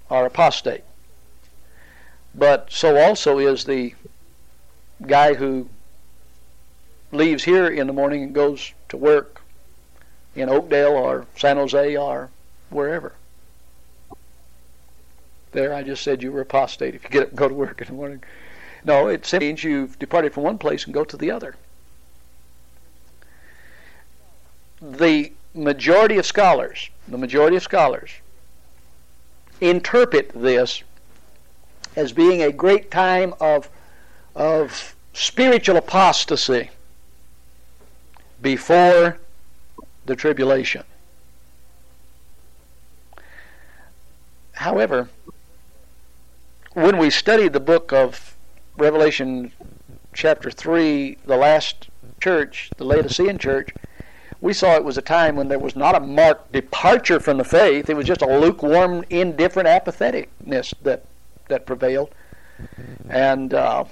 are apostate. But so also is the guy who leaves here in the morning and goes to work in Oakdale or San Jose or wherever. There, I just said you were apostate if you get up and go to work in the morning. No, it simply means you've departed from one place and go to the other. The majority of scholars, the majority of scholars interpret this as being a great time of, of spiritual apostasy before the tribulation. However, when we study the book of Revelation chapter three, the last church, the Laodicean church, we saw it was a time when there was not a marked departure from the faith. It was just a lukewarm, indifferent apatheticness that, that prevailed. And uh,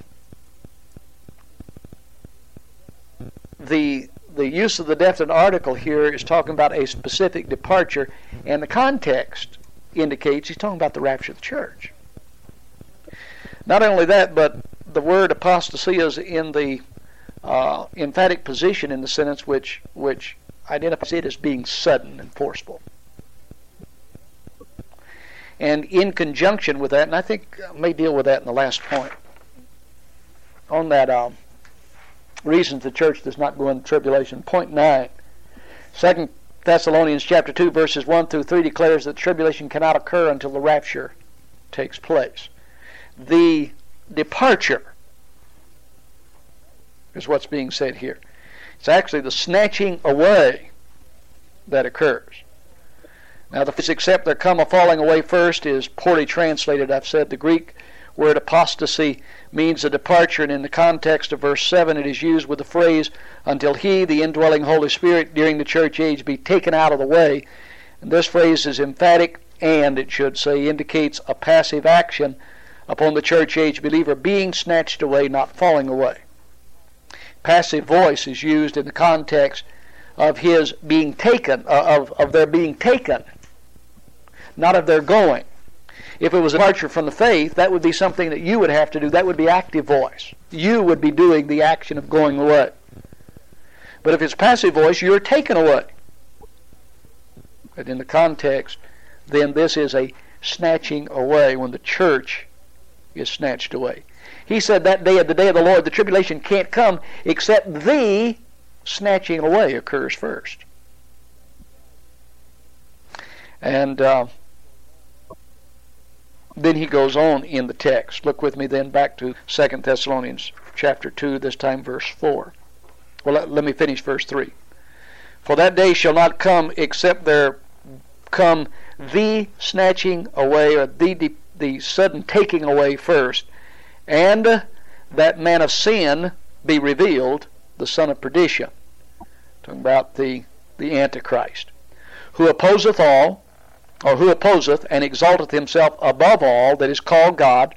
the the use of the definite article here is talking about a specific departure, and the context indicates he's talking about the rapture of the church. Not only that, but the word apostasia is in the Uh, emphatic position in the sentence, which which identifies it as being sudden and forceful. And in conjunction with that, and I think I may deal with that in the last point, on that um, reasons the church does not go into tribulation. Point nine, Second Thessalonians chapter two, verses one through three declares that tribulation cannot occur until the rapture takes place. The departure is what's being said here. It's actually the snatching away that occurs. Now, the phrase "except there come a falling away" first is poorly translated. I've said the Greek word apostasy means a departure, and in the context of verse seven, it is used with the phrase "until he, the indwelling Holy Spirit, during the church age, be taken out of the way." And this phrase is emphatic, and it should say indicates a passive action upon the church age believer being snatched away, not falling away. Passive voice is used in the context of his being taken, uh, of, of their being taken, not of their going. If it was a departure from the faith, that would be something that you would have to do. That would be active voice. You would be doing the action of going away. But if it's passive voice, you're taken away. But in the context, then this is a snatching away when the church is snatched away. He said that day of the day of the Lord, the tribulation can't come except the snatching away occurs first. And uh, then he goes on in the text. Look with me then back to Second Thessalonians chapter two, this time verse four. Well, let, let me finish verse three. For that day shall not come except there come the snatching away, or the, the, the sudden taking away first, and that man of sin be revealed, the son of perdition. Talking about the, the Antichrist, who opposeth all, or who opposeth and exalteth himself above all that is called God,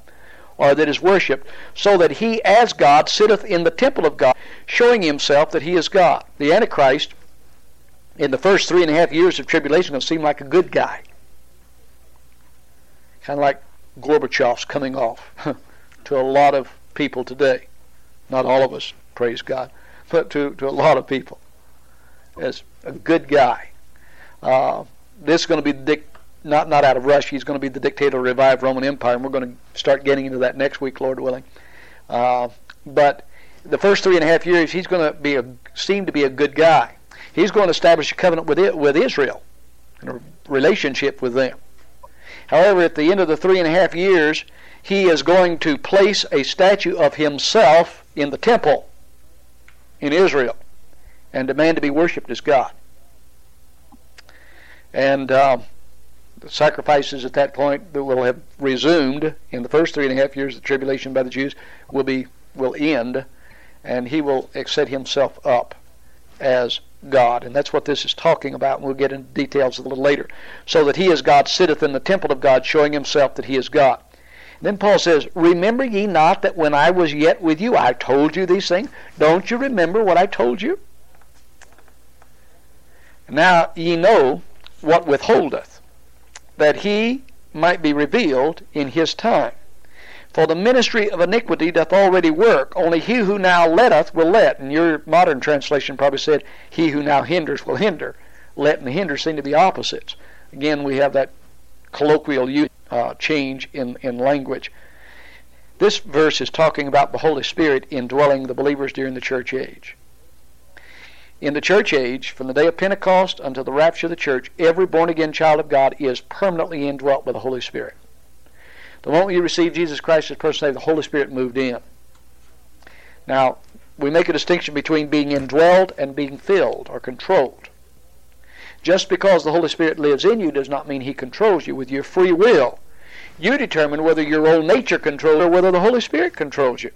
or that is worshipped, so that he as God sitteth in the temple of God, showing himself that he is God. The Antichrist, in the first three and a half years of tribulation, will seem like a good guy. Kind of like Gorbachev's coming off. To a lot of people today. Not all of us, praise God, but to, to a lot of people. As a good guy. Uh, this is going to be, dic- not, not out of Russia, he's going to be the dictator of the revived Roman Empire, and we're going to start getting into that next week, Lord willing. Uh, but the first three and a half years, he's going to be a, seem to be a good guy. He's going to establish a covenant with, it, with Israel, and a relationship with them. However, at the end of the three and a half years, he is going to place a statue of himself in the temple in Israel and demand to be worshipped as God. And um, the sacrifices at that point that will have resumed in the first three and a half years of the tribulation by the Jews will be will end, and he will set himself up as God. And that's what this is talking about, and we'll get into details a little later. So that he as God sitteth in the temple of God, showing himself that he is God. Then Paul says, remember ye not that when I was yet with you, I told you these things? Don't you remember what I told you? Now ye know what withholdeth, that he might be revealed in his time. For the ministry of iniquity doth already work, only he who now letteth will let. And your modern translation probably said, he who now hinders will hinder. Let and hinder seem to be opposites. Again, we have that colloquial use. Uh, change in, in language. This verse is talking about the Holy Spirit indwelling the believers during the church age. In the church age, from the day of Pentecost until the rapture of the church, every born-again child of God is permanently indwelt by the Holy Spirit. The moment you receive Jesus Christ as personal Savior, the Holy Spirit moved in. Now, we make a distinction between being indwelled and being filled or controlled. Just because the Holy Spirit lives in you does not mean He controls you with your free will. You determine whether your old nature controls or whether the Holy Spirit controls you.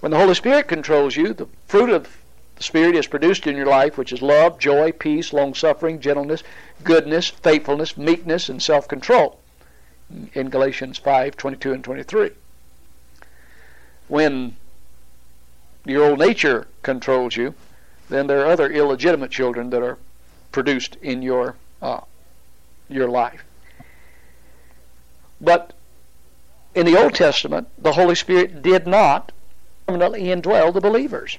When the Holy Spirit controls you, the fruit of the Spirit is produced in your life, which is love, joy, peace, long-suffering, gentleness, goodness, faithfulness, meekness, and self-control, in Galatians five twenty-two and twenty-three. When your old nature controls you, then there are other illegitimate children that are produced in your, uh, your life. But in the Old Testament, the Holy Spirit did not permanently indwell the believers.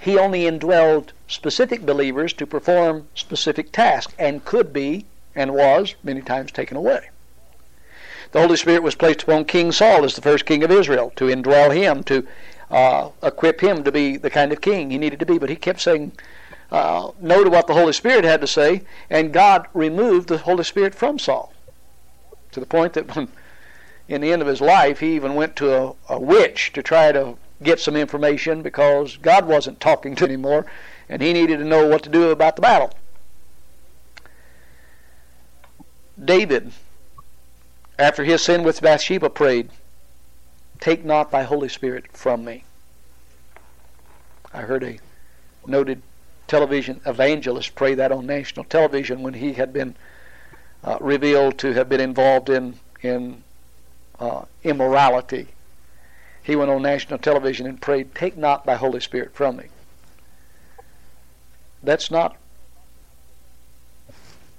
He only indwelled specific believers to perform specific tasks, and could be and was many times taken away. The Holy Spirit was placed upon King Saul as the first king of Israel to indwell him, to uh, equip him to be the kind of king he needed to be. But he kept saying uh, no to what the Holy Spirit had to say, and God removed the Holy Spirit from Saul, to the point that when, in the end of his life, he even went to a, a witch to try to get some information, because God wasn't talking to him anymore and he needed to know what to do about the battle. David, after his sin with Bathsheba, prayed, "Take not thy Holy Spirit from me." I heard a noted television evangelist pray that on national television when he had been uh, revealed to have been involved in, in uh, immorality. He went on national television and prayed, "Take not thy Holy Spirit from me." That's not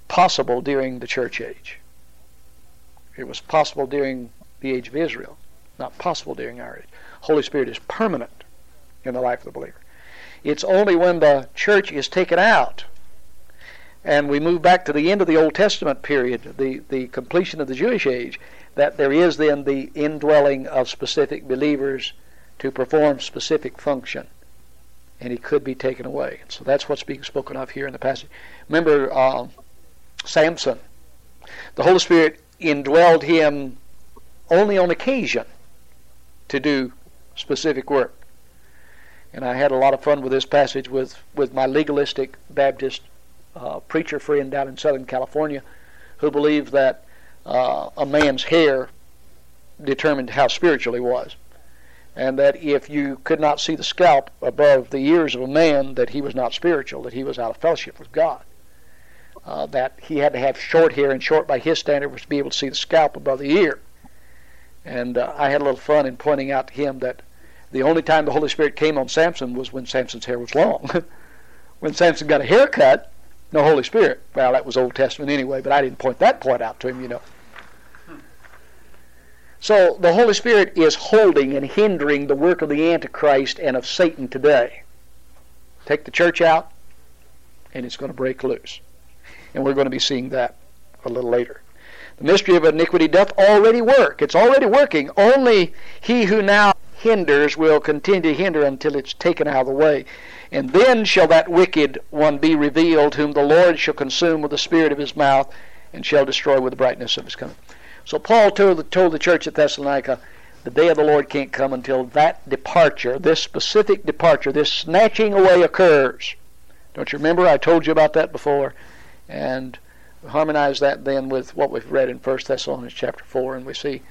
possible during the church age. It was possible during the age of Israel, not possible during our age. Holy Spirit is permanent in the life of the believer. It's only when the church is taken out and we move back to the end of the Old Testament period, the, the completion of the Jewish age, that there is then the indwelling of specific believers to perform specific function, and he could be taken away. So that's what's being spoken of here in the passage. Remember uh, Samson. The Holy Spirit indwelled him only on occasion to do specific work. And I had a lot of fun with this passage with, with my legalistic Baptist uh, preacher friend down in Southern California, who believed that uh, a man's hair determined how spiritual he was, and that if you could not see the scalp above the ears of a man, that he was not spiritual, that he was out of fellowship with God. Uh, that he had to have short hair, and short by his standard was to be able to see the scalp above the ear. And uh, I had a little fun in pointing out to him that the only time the Holy Spirit came on Samson was when Samson's hair was long. When Samson got a haircut, no Holy Spirit. Well, that was Old Testament anyway, but I didn't point that point out to him, you know. So the Holy Spirit is holding and hindering the work of the Antichrist and of Satan today. Take the church out, and it's going to break loose. And we're going to be seeing that a little later. The mystery of iniquity doth already work. It's already working. Only he who now hinders will continue to hinder until it's taken out of the way. And then shall that wicked one be revealed, whom the Lord shall consume with the spirit of his mouth, and shall destroy with the brightness of his coming. So Paul told the, told the church at Thessalonica, the day of the Lord can't come until that departure, this specific departure, this snatching away occurs. Don't you remember? I told you about that before. And harmonize that then with what we've read in First Thessalonians chapter four, and we see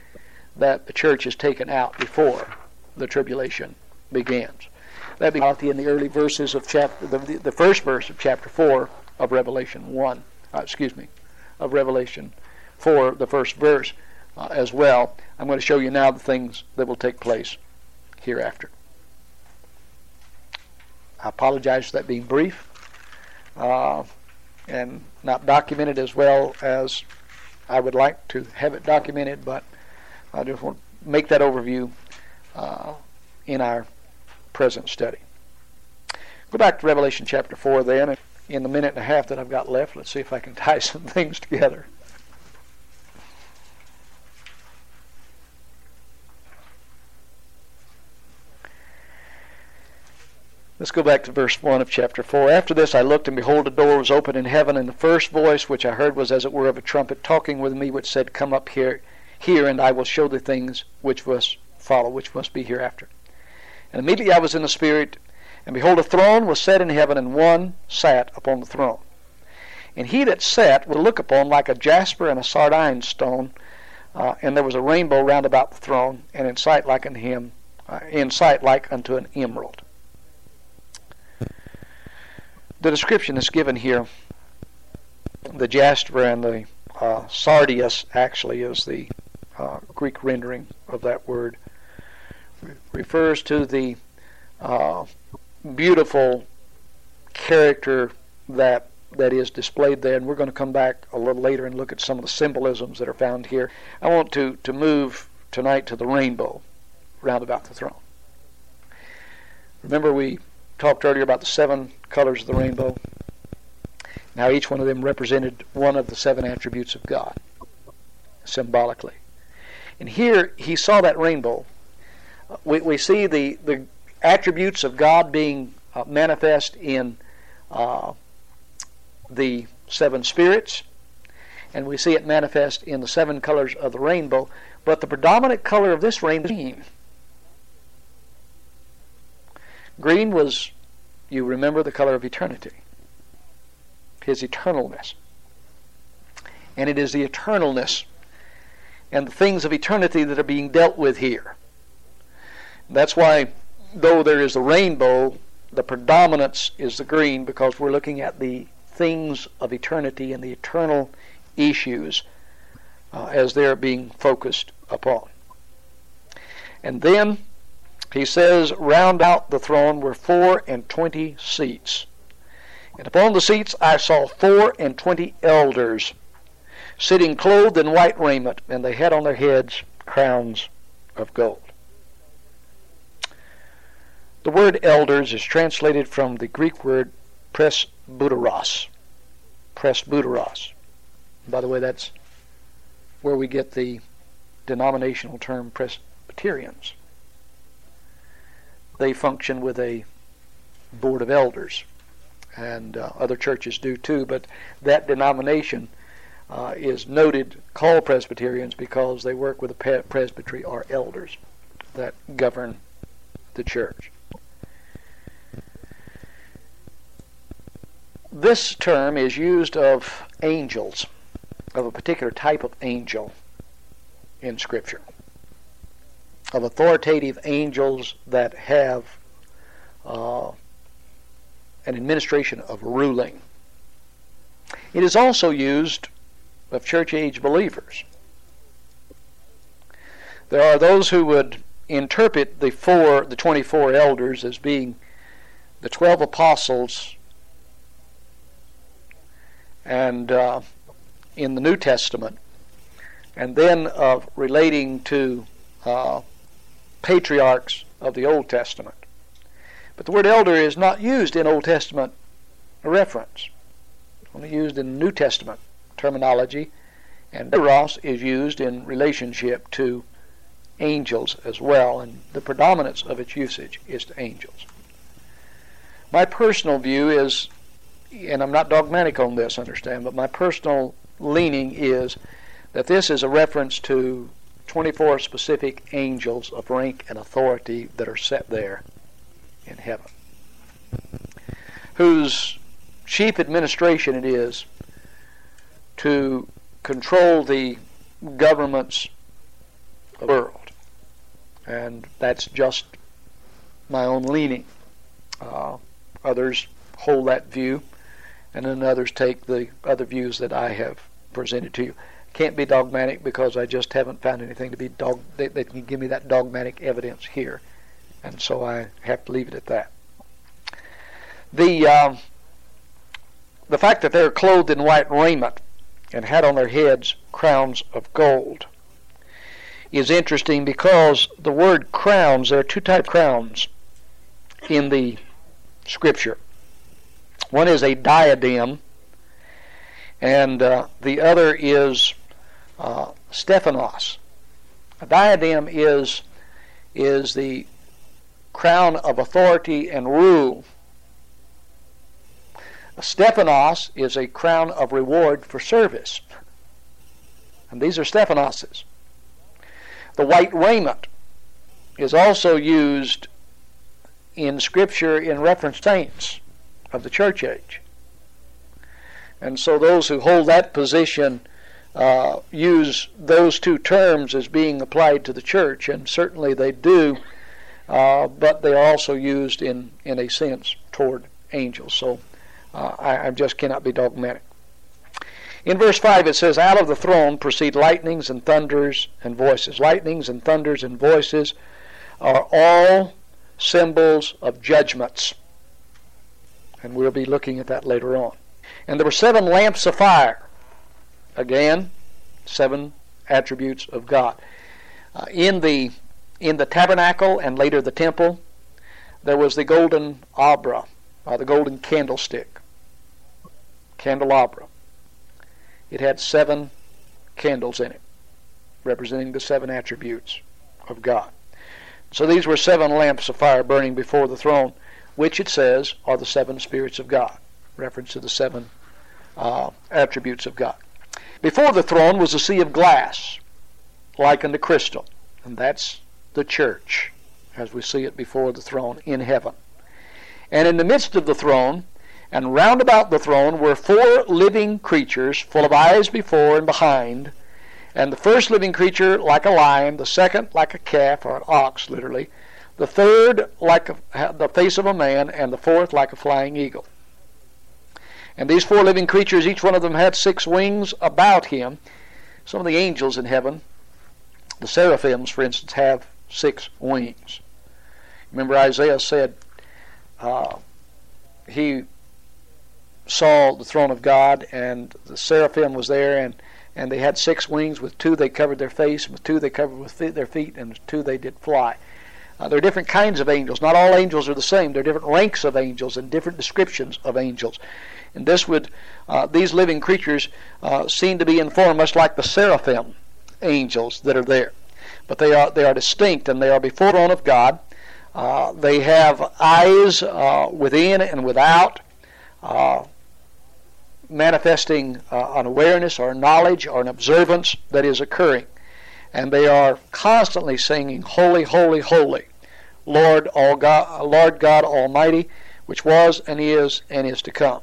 that the church is taken out before the tribulation begins. That begins in the early verses of chapter, the, the first verse of chapter four of Revelation one, uh, excuse me, of Revelation four, the first verse uh, as well. I'm going to show you now the things that will take place hereafter. I apologize for that being brief. Uh, and not documented as well as I would like to have it documented, but I just want to make that overview uh, in our present study. Go back to Revelation chapter four then, and in the minute and a half that I've got left, let's see if I can tie some things together. Let's go back to verse one of chapter four. After this I looked, and behold, a door was opened in heaven, and the first voice which I heard was as it were of a trumpet talking with me, which said, "Come up here, here, and I will show thee things which must follow," which must be hereafter. And immediately I was in the Spirit, and behold, a throne was set in heaven, and one sat upon the throne. And he that sat will look upon like a jasper and a sardine stone, uh, and there was a rainbow round about the throne, and in sight like unto him, uh, in sight like unto an emerald. The description is given here. The jasper and the uh, sardius actually is the uh, Greek rendering of that word. It refers to the uh, beautiful character that that is displayed there, and we're going to come back a little later and look at some of the symbolisms that are found here. I want to, to move tonight to the rainbow round about the throne. Remember we talked earlier about the seven colors of the rainbow, and how each one of them represented one of the seven attributes of God, symbolically. And here he saw that rainbow. We, we see the, the attributes of God being uh, manifest in uh, the seven spirits, and we see it manifest in the seven colors of the rainbow, but the predominant color of this rainbow is green. Green was, you remember, the color of eternity, his eternalness. And it is the eternalness and the things of eternity that are being dealt with here. That's why, though there is a rainbow, the predominance is the green, because we're looking at the things of eternity and the eternal issues uh, as they're being focused upon. And then he says, round out the throne were four and twenty seats. And upon the seats I saw four and twenty elders sitting clothed in white raiment, and they had on their heads crowns of gold. The word elders is translated from the Greek word presbyteros. Presbyteros. By the way, that's where we get the denominational term Presbyterians. They function with a board of elders, and uh, other churches do too, but that denomination uh, is noted, called Presbyterians, because they work with a presbytery or elders that govern the church. This term is used of angels, of a particular type of angel in Scripture, of authoritative angels that have uh, an administration of ruling. It is also used of church-age believers. There are those who would interpret the four, the twenty-four elders as being the twelve apostles, and uh, in the New Testament, and then of relating to uh, patriarchs of the Old Testament. But the word elder is not used in Old Testament reference. It's only used in New Testament terminology, and eros is used in relationship to angels as well, and the predominance of its usage is to angels. My personal view is, and I'm not dogmatic on this, understand, but my personal leaning is that this is a reference to twenty-four specific angels of rank and authority that are set there in heaven, whose chief administration it is to control the governments of the world. And that's just my own leaning. Uh, others hold that view, and then others take the other views that I have presented to you. Can't be dogmatic, because I just haven't found anything to be dog. They, they can give me that dogmatic evidence here, and so I have to leave it at that. The um, the fact that they are clothed in white raiment and had on their heads crowns of gold is interesting, because the word crowns, there are two types of crowns in the Scripture. One is a diadem, and uh, the other is uh, Stephanos. A diadem is is the crown of authority and rule. A Stephanos is a crown of reward for service, and these are Stephanoses. The white raiment is also used in Scripture in reference to saints of the church age. And so those who hold that position uh, use those two terms as being applied to the church, and certainly they do, uh, but they are also used in, in a sense toward angels. So uh, I, I just cannot be dogmatic. In verse five it says, "Out of the throne proceed lightnings and thunders and voices." Lightnings and thunders and voices are all symbols of judgments. And we'll be looking at that later on. And there were seven lamps of fire. Again, seven attributes of God. Uh, in the in the tabernacle and later the temple, there was the golden abra, or the golden candlestick, candelabra. It had seven candles in it, representing the seven attributes of God. So these were seven lamps of fire burning before the throne, which it says are the seven spirits of God, reference to the seven uh, attributes of God. Before the throne was a sea of glass, likened to crystal, and that's the church, as we see it before the throne in heaven. And in the midst of the throne, and round about the throne, were four living creatures, full of eyes before and behind. And the first living creature like a lion, the second like a calf, or an ox, literally, the third like a, the face of a man, and the fourth like a flying eagle. And these four living creatures, each one of them had six wings about him. Some of the angels in heaven, the seraphims, for instance, have six wings. Remember Isaiah said uh, he saw the throne of God, and the seraphim was there, and and they had six wings. With two they covered their face, and with two they covered with their feet, and with two they did fly. Uh, there are different kinds of angels. Not all angels are the same. There are different ranks of angels and different descriptions of angels. And this would, uh, these living creatures uh, seem to be informed much like the seraphim angels that are there, but they are they are distinct, and they are before the throne of God. Uh, they have eyes uh, within and without, Uh, manifesting uh, an awareness or knowledge or an observance that is occurring. And they are constantly singing, "Holy, holy, holy, Lord, all God, Lord God Almighty, which was and is and is to come."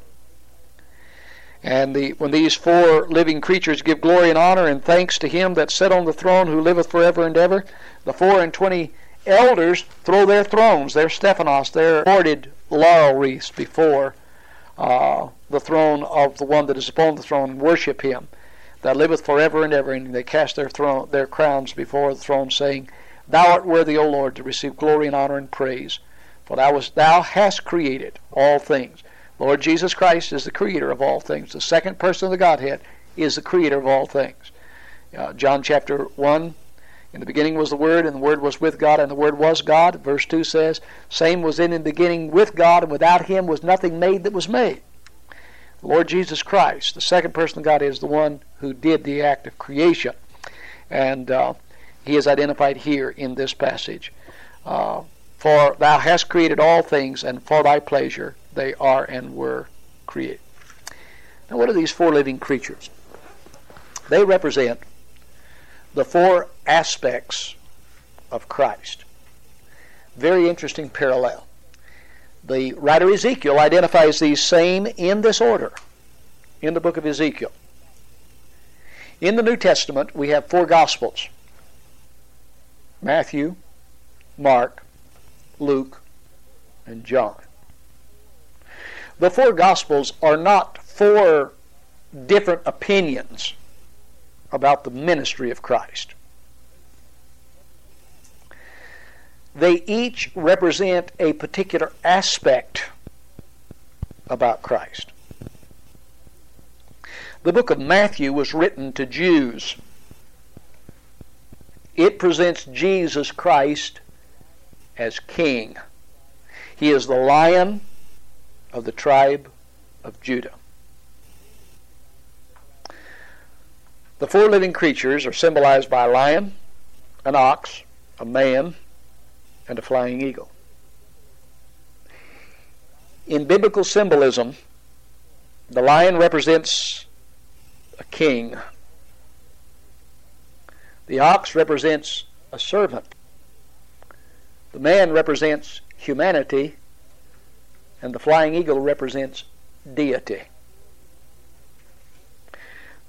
And the, when these four living creatures give glory and honor and thanks to him that sat on the throne, who liveth forever and ever, the four and twenty elders throw their thrones, their stephanos, their hoarded laurel wreaths before Uh, the throne of the one that is upon the throne, and worship him that liveth forever and ever. And they cast their throne, their crowns before the throne, saying, "Thou art worthy, O Lord, to receive glory and honor and praise, for thou, was, thou hast created all things." Lord Jesus Christ is the creator of all things. The second person of the Godhead is the creator of all things. Uh, John chapter one, "In the beginning was the Word, and the Word was with God, and the Word was God." Verse two says, "Same was in the beginning with God, and without him was nothing made that was made." The Lord Jesus Christ, the second person of God, is the one who did the act of creation. And uh, he is identified here in this passage. Uh, "for thou hast created all things, and for thy pleasure they are and were created." Now, what are these four living creatures? They represent the four aspects of Christ. Very interesting parallel. The writer Ezekiel identifies these same in this order in the book of Ezekiel. In the New Testament, we have four Gospels: Matthew, Mark, Luke, and John. The four Gospels are not four different opinions about the ministry of Christ. They each represent a particular aspect about Christ. The book of Matthew was written to Jews. It presents Jesus Christ as King. He is the Lion of the tribe of Judah. The four living creatures are symbolized by a lion, an ox, a man, and a flying eagle. In biblical symbolism, the lion represents a king. The ox represents a servant. The man represents humanity, and the flying eagle represents deity.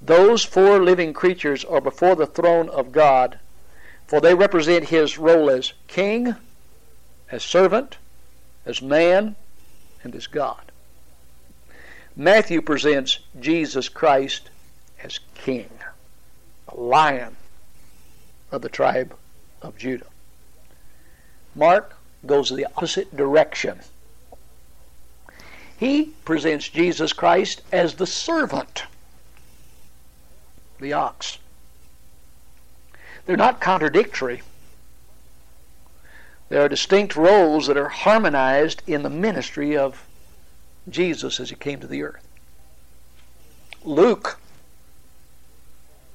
Those four living creatures are before the throne of God, for they represent his role as king, as servant, as man, and as God. Matthew presents Jesus Christ as king, the lion of the tribe of Judah. Mark goes the opposite direction. He presents Jesus Christ as the servant, the ox. They're not contradictory. There are distinct roles that are harmonized in the ministry of Jesus as he came to the earth. Luke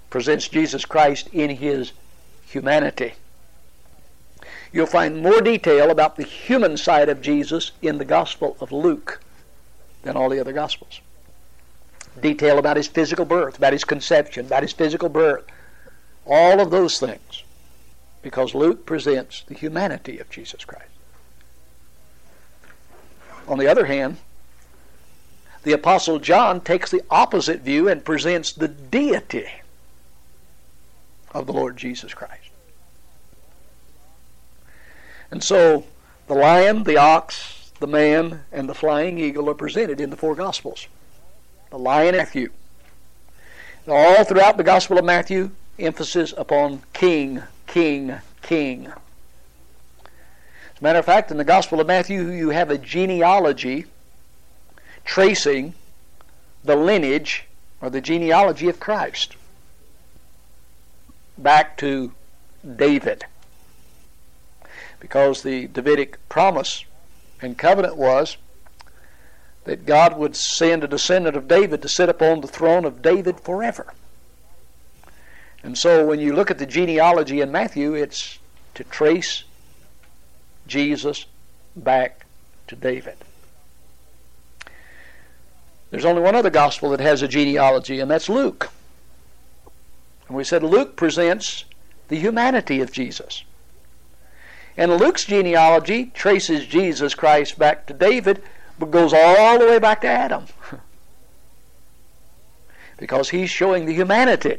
presents Jesus Christ in his humanity. You'll find more detail about the human side of Jesus in the Gospel of Luke than all the other Gospels. Detail about his physical birth, about his conception, about his physical birth, all of those things, because Luke presents the humanity of Jesus Christ. On the other hand, the Apostle John takes the opposite view and presents the deity of the Lord Jesus Christ. And so the lion, the ox, the man, and the flying eagle are presented in the four Gospels. The lion, Matthew. Now, all throughout the Gospel of Matthew, emphasis upon king, king, king. As a matter of fact, in the Gospel of Matthew, you have a genealogy tracing the lineage or the genealogy of Christ back to David, because the Davidic promise and covenant was that God would send a descendant of David to sit upon the throne of David forever. And so when you look at the genealogy in Matthew, it's to trace Jesus back to David. There's only one other gospel that has a genealogy, and that's Luke. And we said Luke presents the humanity of Jesus. And Luke's genealogy traces Jesus Christ back to David, but goes all the way back to Adam, because he's showing the humanity.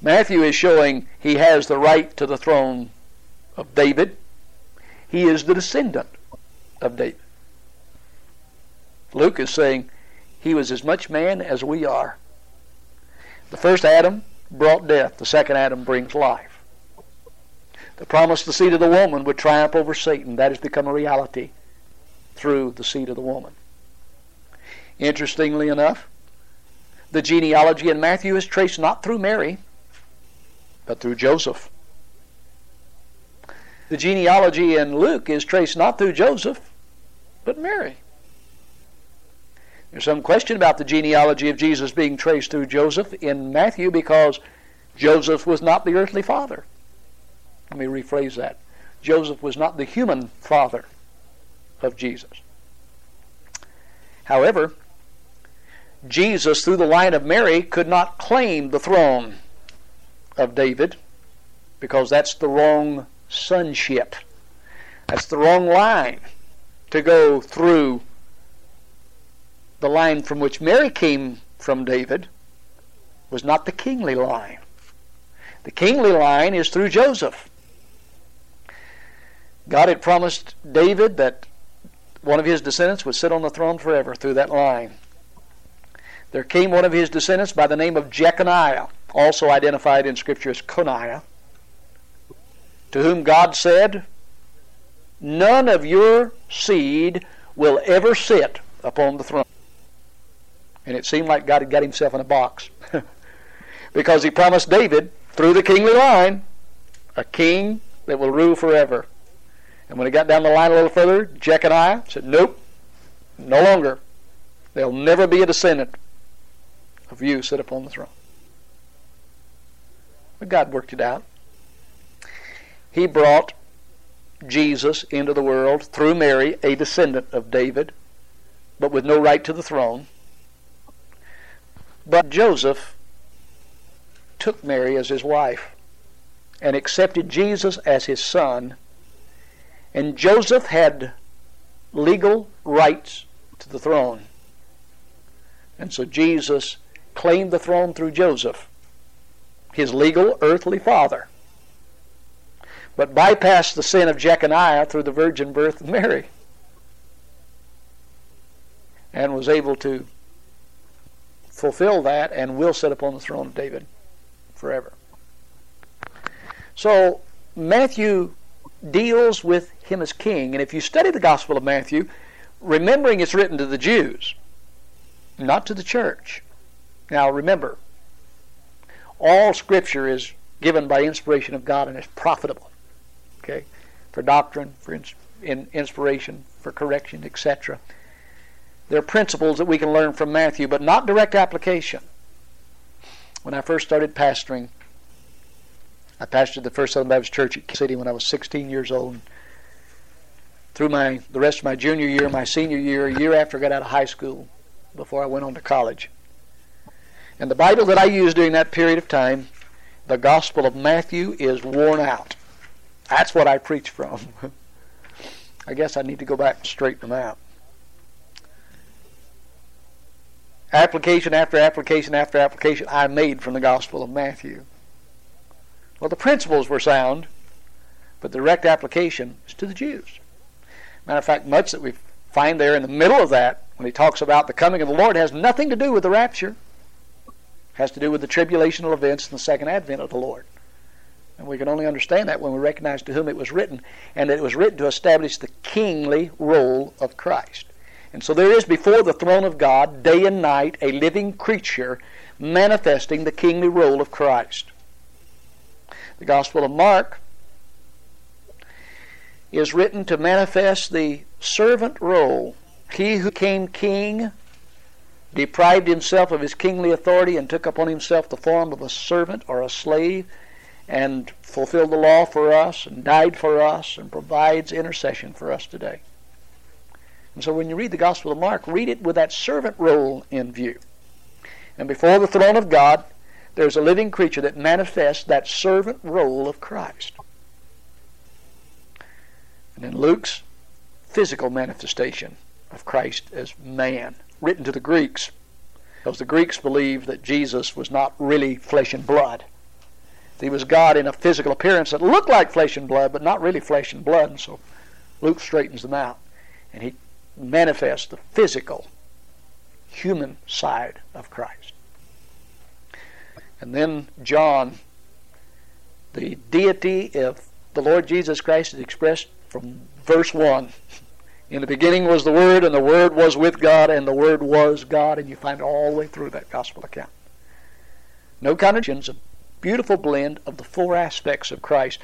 Matthew is showing he has the right to the throne of David. He is the descendant of David. Luke is saying he was as much man as we are. The first Adam brought death. The second Adam brings life. The promise the seed of the woman would triumph over Satan, that has become a reality through the seed of the woman. Interestingly enough, the genealogy in Matthew is traced not through Mary, but through Joseph. The genealogy in Luke is traced not through Joseph, but Mary. There's some question about the genealogy of Jesus being traced through Joseph in Matthew, because Joseph was not the earthly father. Let me rephrase that. Joseph was not the human father of Jesus. However, Jesus, through the line of Mary, could not claim the throne of David, because that's the wrong sonship. That's the wrong line to go through the line from which Mary came from. David was not the kingly line. The kingly line is through Joseph. God had promised David that one of his descendants would sit on the throne forever through that line. There came one of his descendants by the name of Jeconiah, also identified in Scripture as Coniah, to whom God said, "None of your seed will ever sit upon the throne." And it seemed like God had got himself in a box because he promised David, through the kingly line, a king that will rule forever. And when he got down the line a little further, Jeconiah said, "Nope, no longer. There'll never be a descendant of you sit upon the throne." But God worked it out. He brought Jesus into the world through Mary, a descendant of David, but with no right to the throne. But Joseph took Mary as his wife and accepted Jesus as his son. And Joseph had legal rights to the throne. And so Jesus claimed the throne through Joseph, his legal earthly father, but bypassed the sin of Jeconiah through the virgin birth of Mary, and was able to fulfill that and will sit upon the throne of David forever. So Matthew deals with him as king, and if you study the Gospel of Matthew, remembering it's written to the Jews, not to the church. Now remember, all Scripture is given by inspiration of God and is profitable, okay, for doctrine, for ins- in inspiration, for correction, et cetera. There are principles that we can learn from Matthew, but not direct application. When I first started pastoring, I pastored the First Southern Baptist Church at Kansas City when I was sixteen years old. Through my the rest of my junior year, my senior year, a year after I got out of high school, before I went on to college. And the Bible that I used during that period of time, the Gospel of Matthew, is worn out. That's what I preach from. I guess I need to go back and straighten them out. Application after application after application I made from the Gospel of Matthew. Well, the principles were sound, but the direct application is to the Jews. Matter of fact, much that we find there in the middle of that, when he talks about the coming of the Lord, has nothing to do with the rapture. It has to do with the tribulational events and the second advent of the Lord. And we can only understand that when we recognize to whom it was written, and that it was written to establish the kingly role of Christ. And so there is before the throne of God, day and night, a living creature manifesting the kingly role of Christ. The Gospel of Mark is written to manifest the servant role. He who became king deprived himself of his kingly authority and took upon himself the form of a servant or a slave and fulfilled the law for us and died for us and provides intercession for us today. And so when you read the Gospel of Mark, read it with that servant role in view. And before the throne of God, there's a living creature that manifests that servant role of Christ. And in Luke's physical manifestation of Christ as man, written to the Greeks, because the Greeks believed that Jesus was not really flesh and blood. He was God in a physical appearance that looked like flesh and blood, but not really flesh and blood. And so Luke straightens them out, and he manifests the physical, human side of Christ. And then John, the deity of the Lord Jesus Christ is expressed from verse one. In the beginning was the Word, and the Word was with God, and the Word was God, and you find it all the way through that gospel account. No contradictions, a beautiful blend of the four aspects of Christ.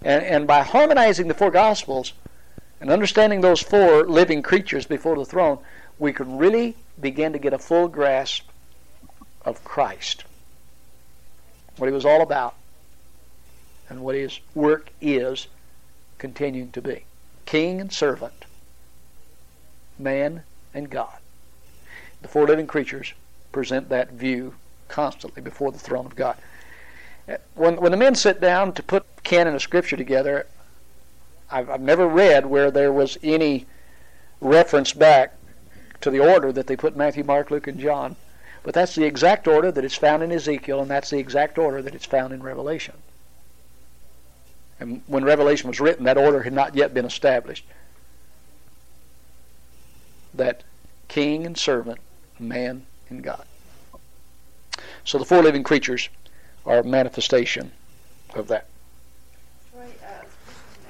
And, and by harmonizing the four gospels and understanding those four living creatures before the throne, we could really begin to get a full grasp of Christ, what he was all about, and what his work is continuing to be. King and servant, man and God. The four living creatures present that view constantly before the throne of God. When, when the men sit down to put canon of Scripture together, I've, I've never read where there was any reference back to the order that they put Matthew, Mark, Luke, and John. But that's the exact order that is found in Ezekiel, and that's the exact order that it's found in Revelation. And when Revelation was written, that order had not yet been established. That king and servant, man and God. So the four living creatures are a manifestation of that. Troy, uh,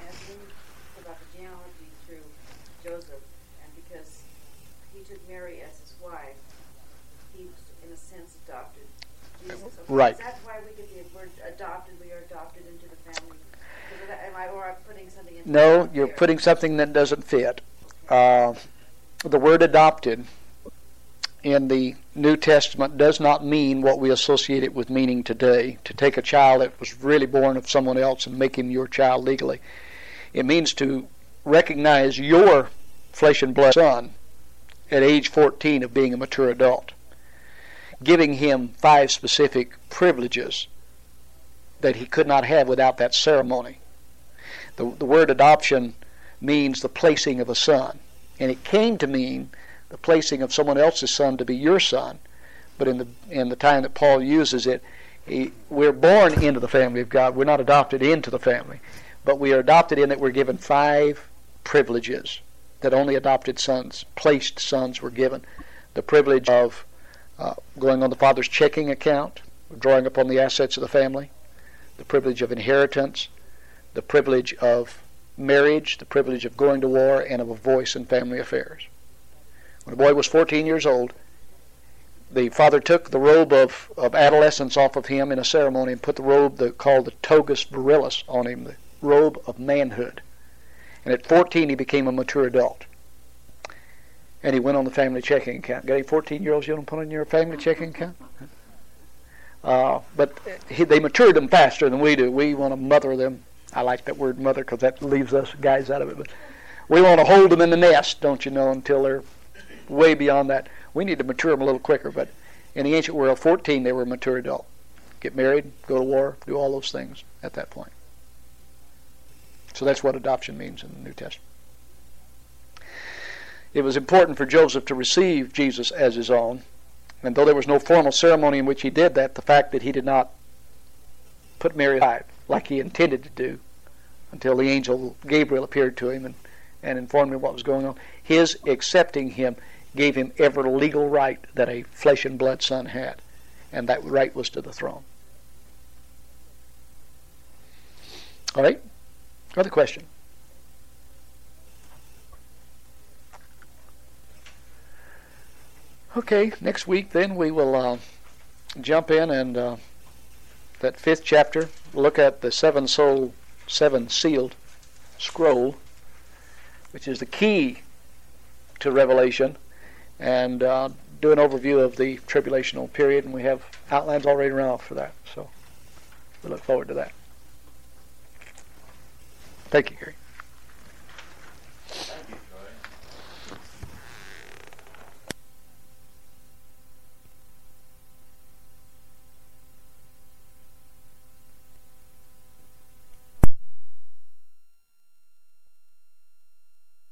this is Matthew about the genealogy through Joseph, and because he took Mary as his wife, he was, in a sense, adopted Jesus. So right. Is that why we could be adopted? We are adopted into the family. Am I, or I'm putting something in no, you're here. Putting something that doesn't fit. Uh, the word adopted in the New Testament does not mean what we associate it with meaning today, to take a child that was really born of someone else and make him your child legally. It means to recognize your flesh and blood son at age fourteen of being a mature adult, giving him five specific privileges that he could not have without that ceremony. The, the word adoption means the placing of a son, and it came to mean the placing of someone else's son to be your son, but in the in the time that Paul uses it, he, we're born into the family of God. We're not adopted into the family, but we are adopted in that we're given five privileges that only adopted sons, placed sons, were given. The privilege of uh, going on the father's checking account, drawing upon the assets of the family, the privilege of inheritance, the privilege of marriage, the privilege of going to war, and of a voice in family affairs. When a boy was fourteen years old, the father took the robe of, of adolescence off of him in a ceremony and put the robe the, called the togas virilis on him, the robe of manhood. And at fourteen, he became a mature adult. And he went on the family checking account. Got any fourteen-year-olds you don't put on your family checking account? Uh, but he, they matured them faster than we do. We want to mother them. I like that word mother because that leaves us guys out of it. But we want to hold them in the nest, don't you know, until they're way beyond that. We need to mature them a little quicker. But in the ancient world, fourteen, they were a mature adult. Get married, go to war, do all those things at that point. So that's what adoption means in the New Testament. It was important for Joseph to receive Jesus as his own. And though there was no formal ceremony in which he did that, the fact that he did not put Mary alive like he intended to do until the angel Gabriel appeared to him and, and informed him what was going on, his accepting him gave him every legal right that a flesh and blood son had. And that right was to the throne. All right? Another question. Okay, next week then we will uh, jump in and uh, that fifth chapter, look at the seven soul, seven sealed scroll, which is the key to Revelation, and uh, do an overview of the tribulational period, and we have outlines already around for that, so we look forward to that. Thank you, Gary.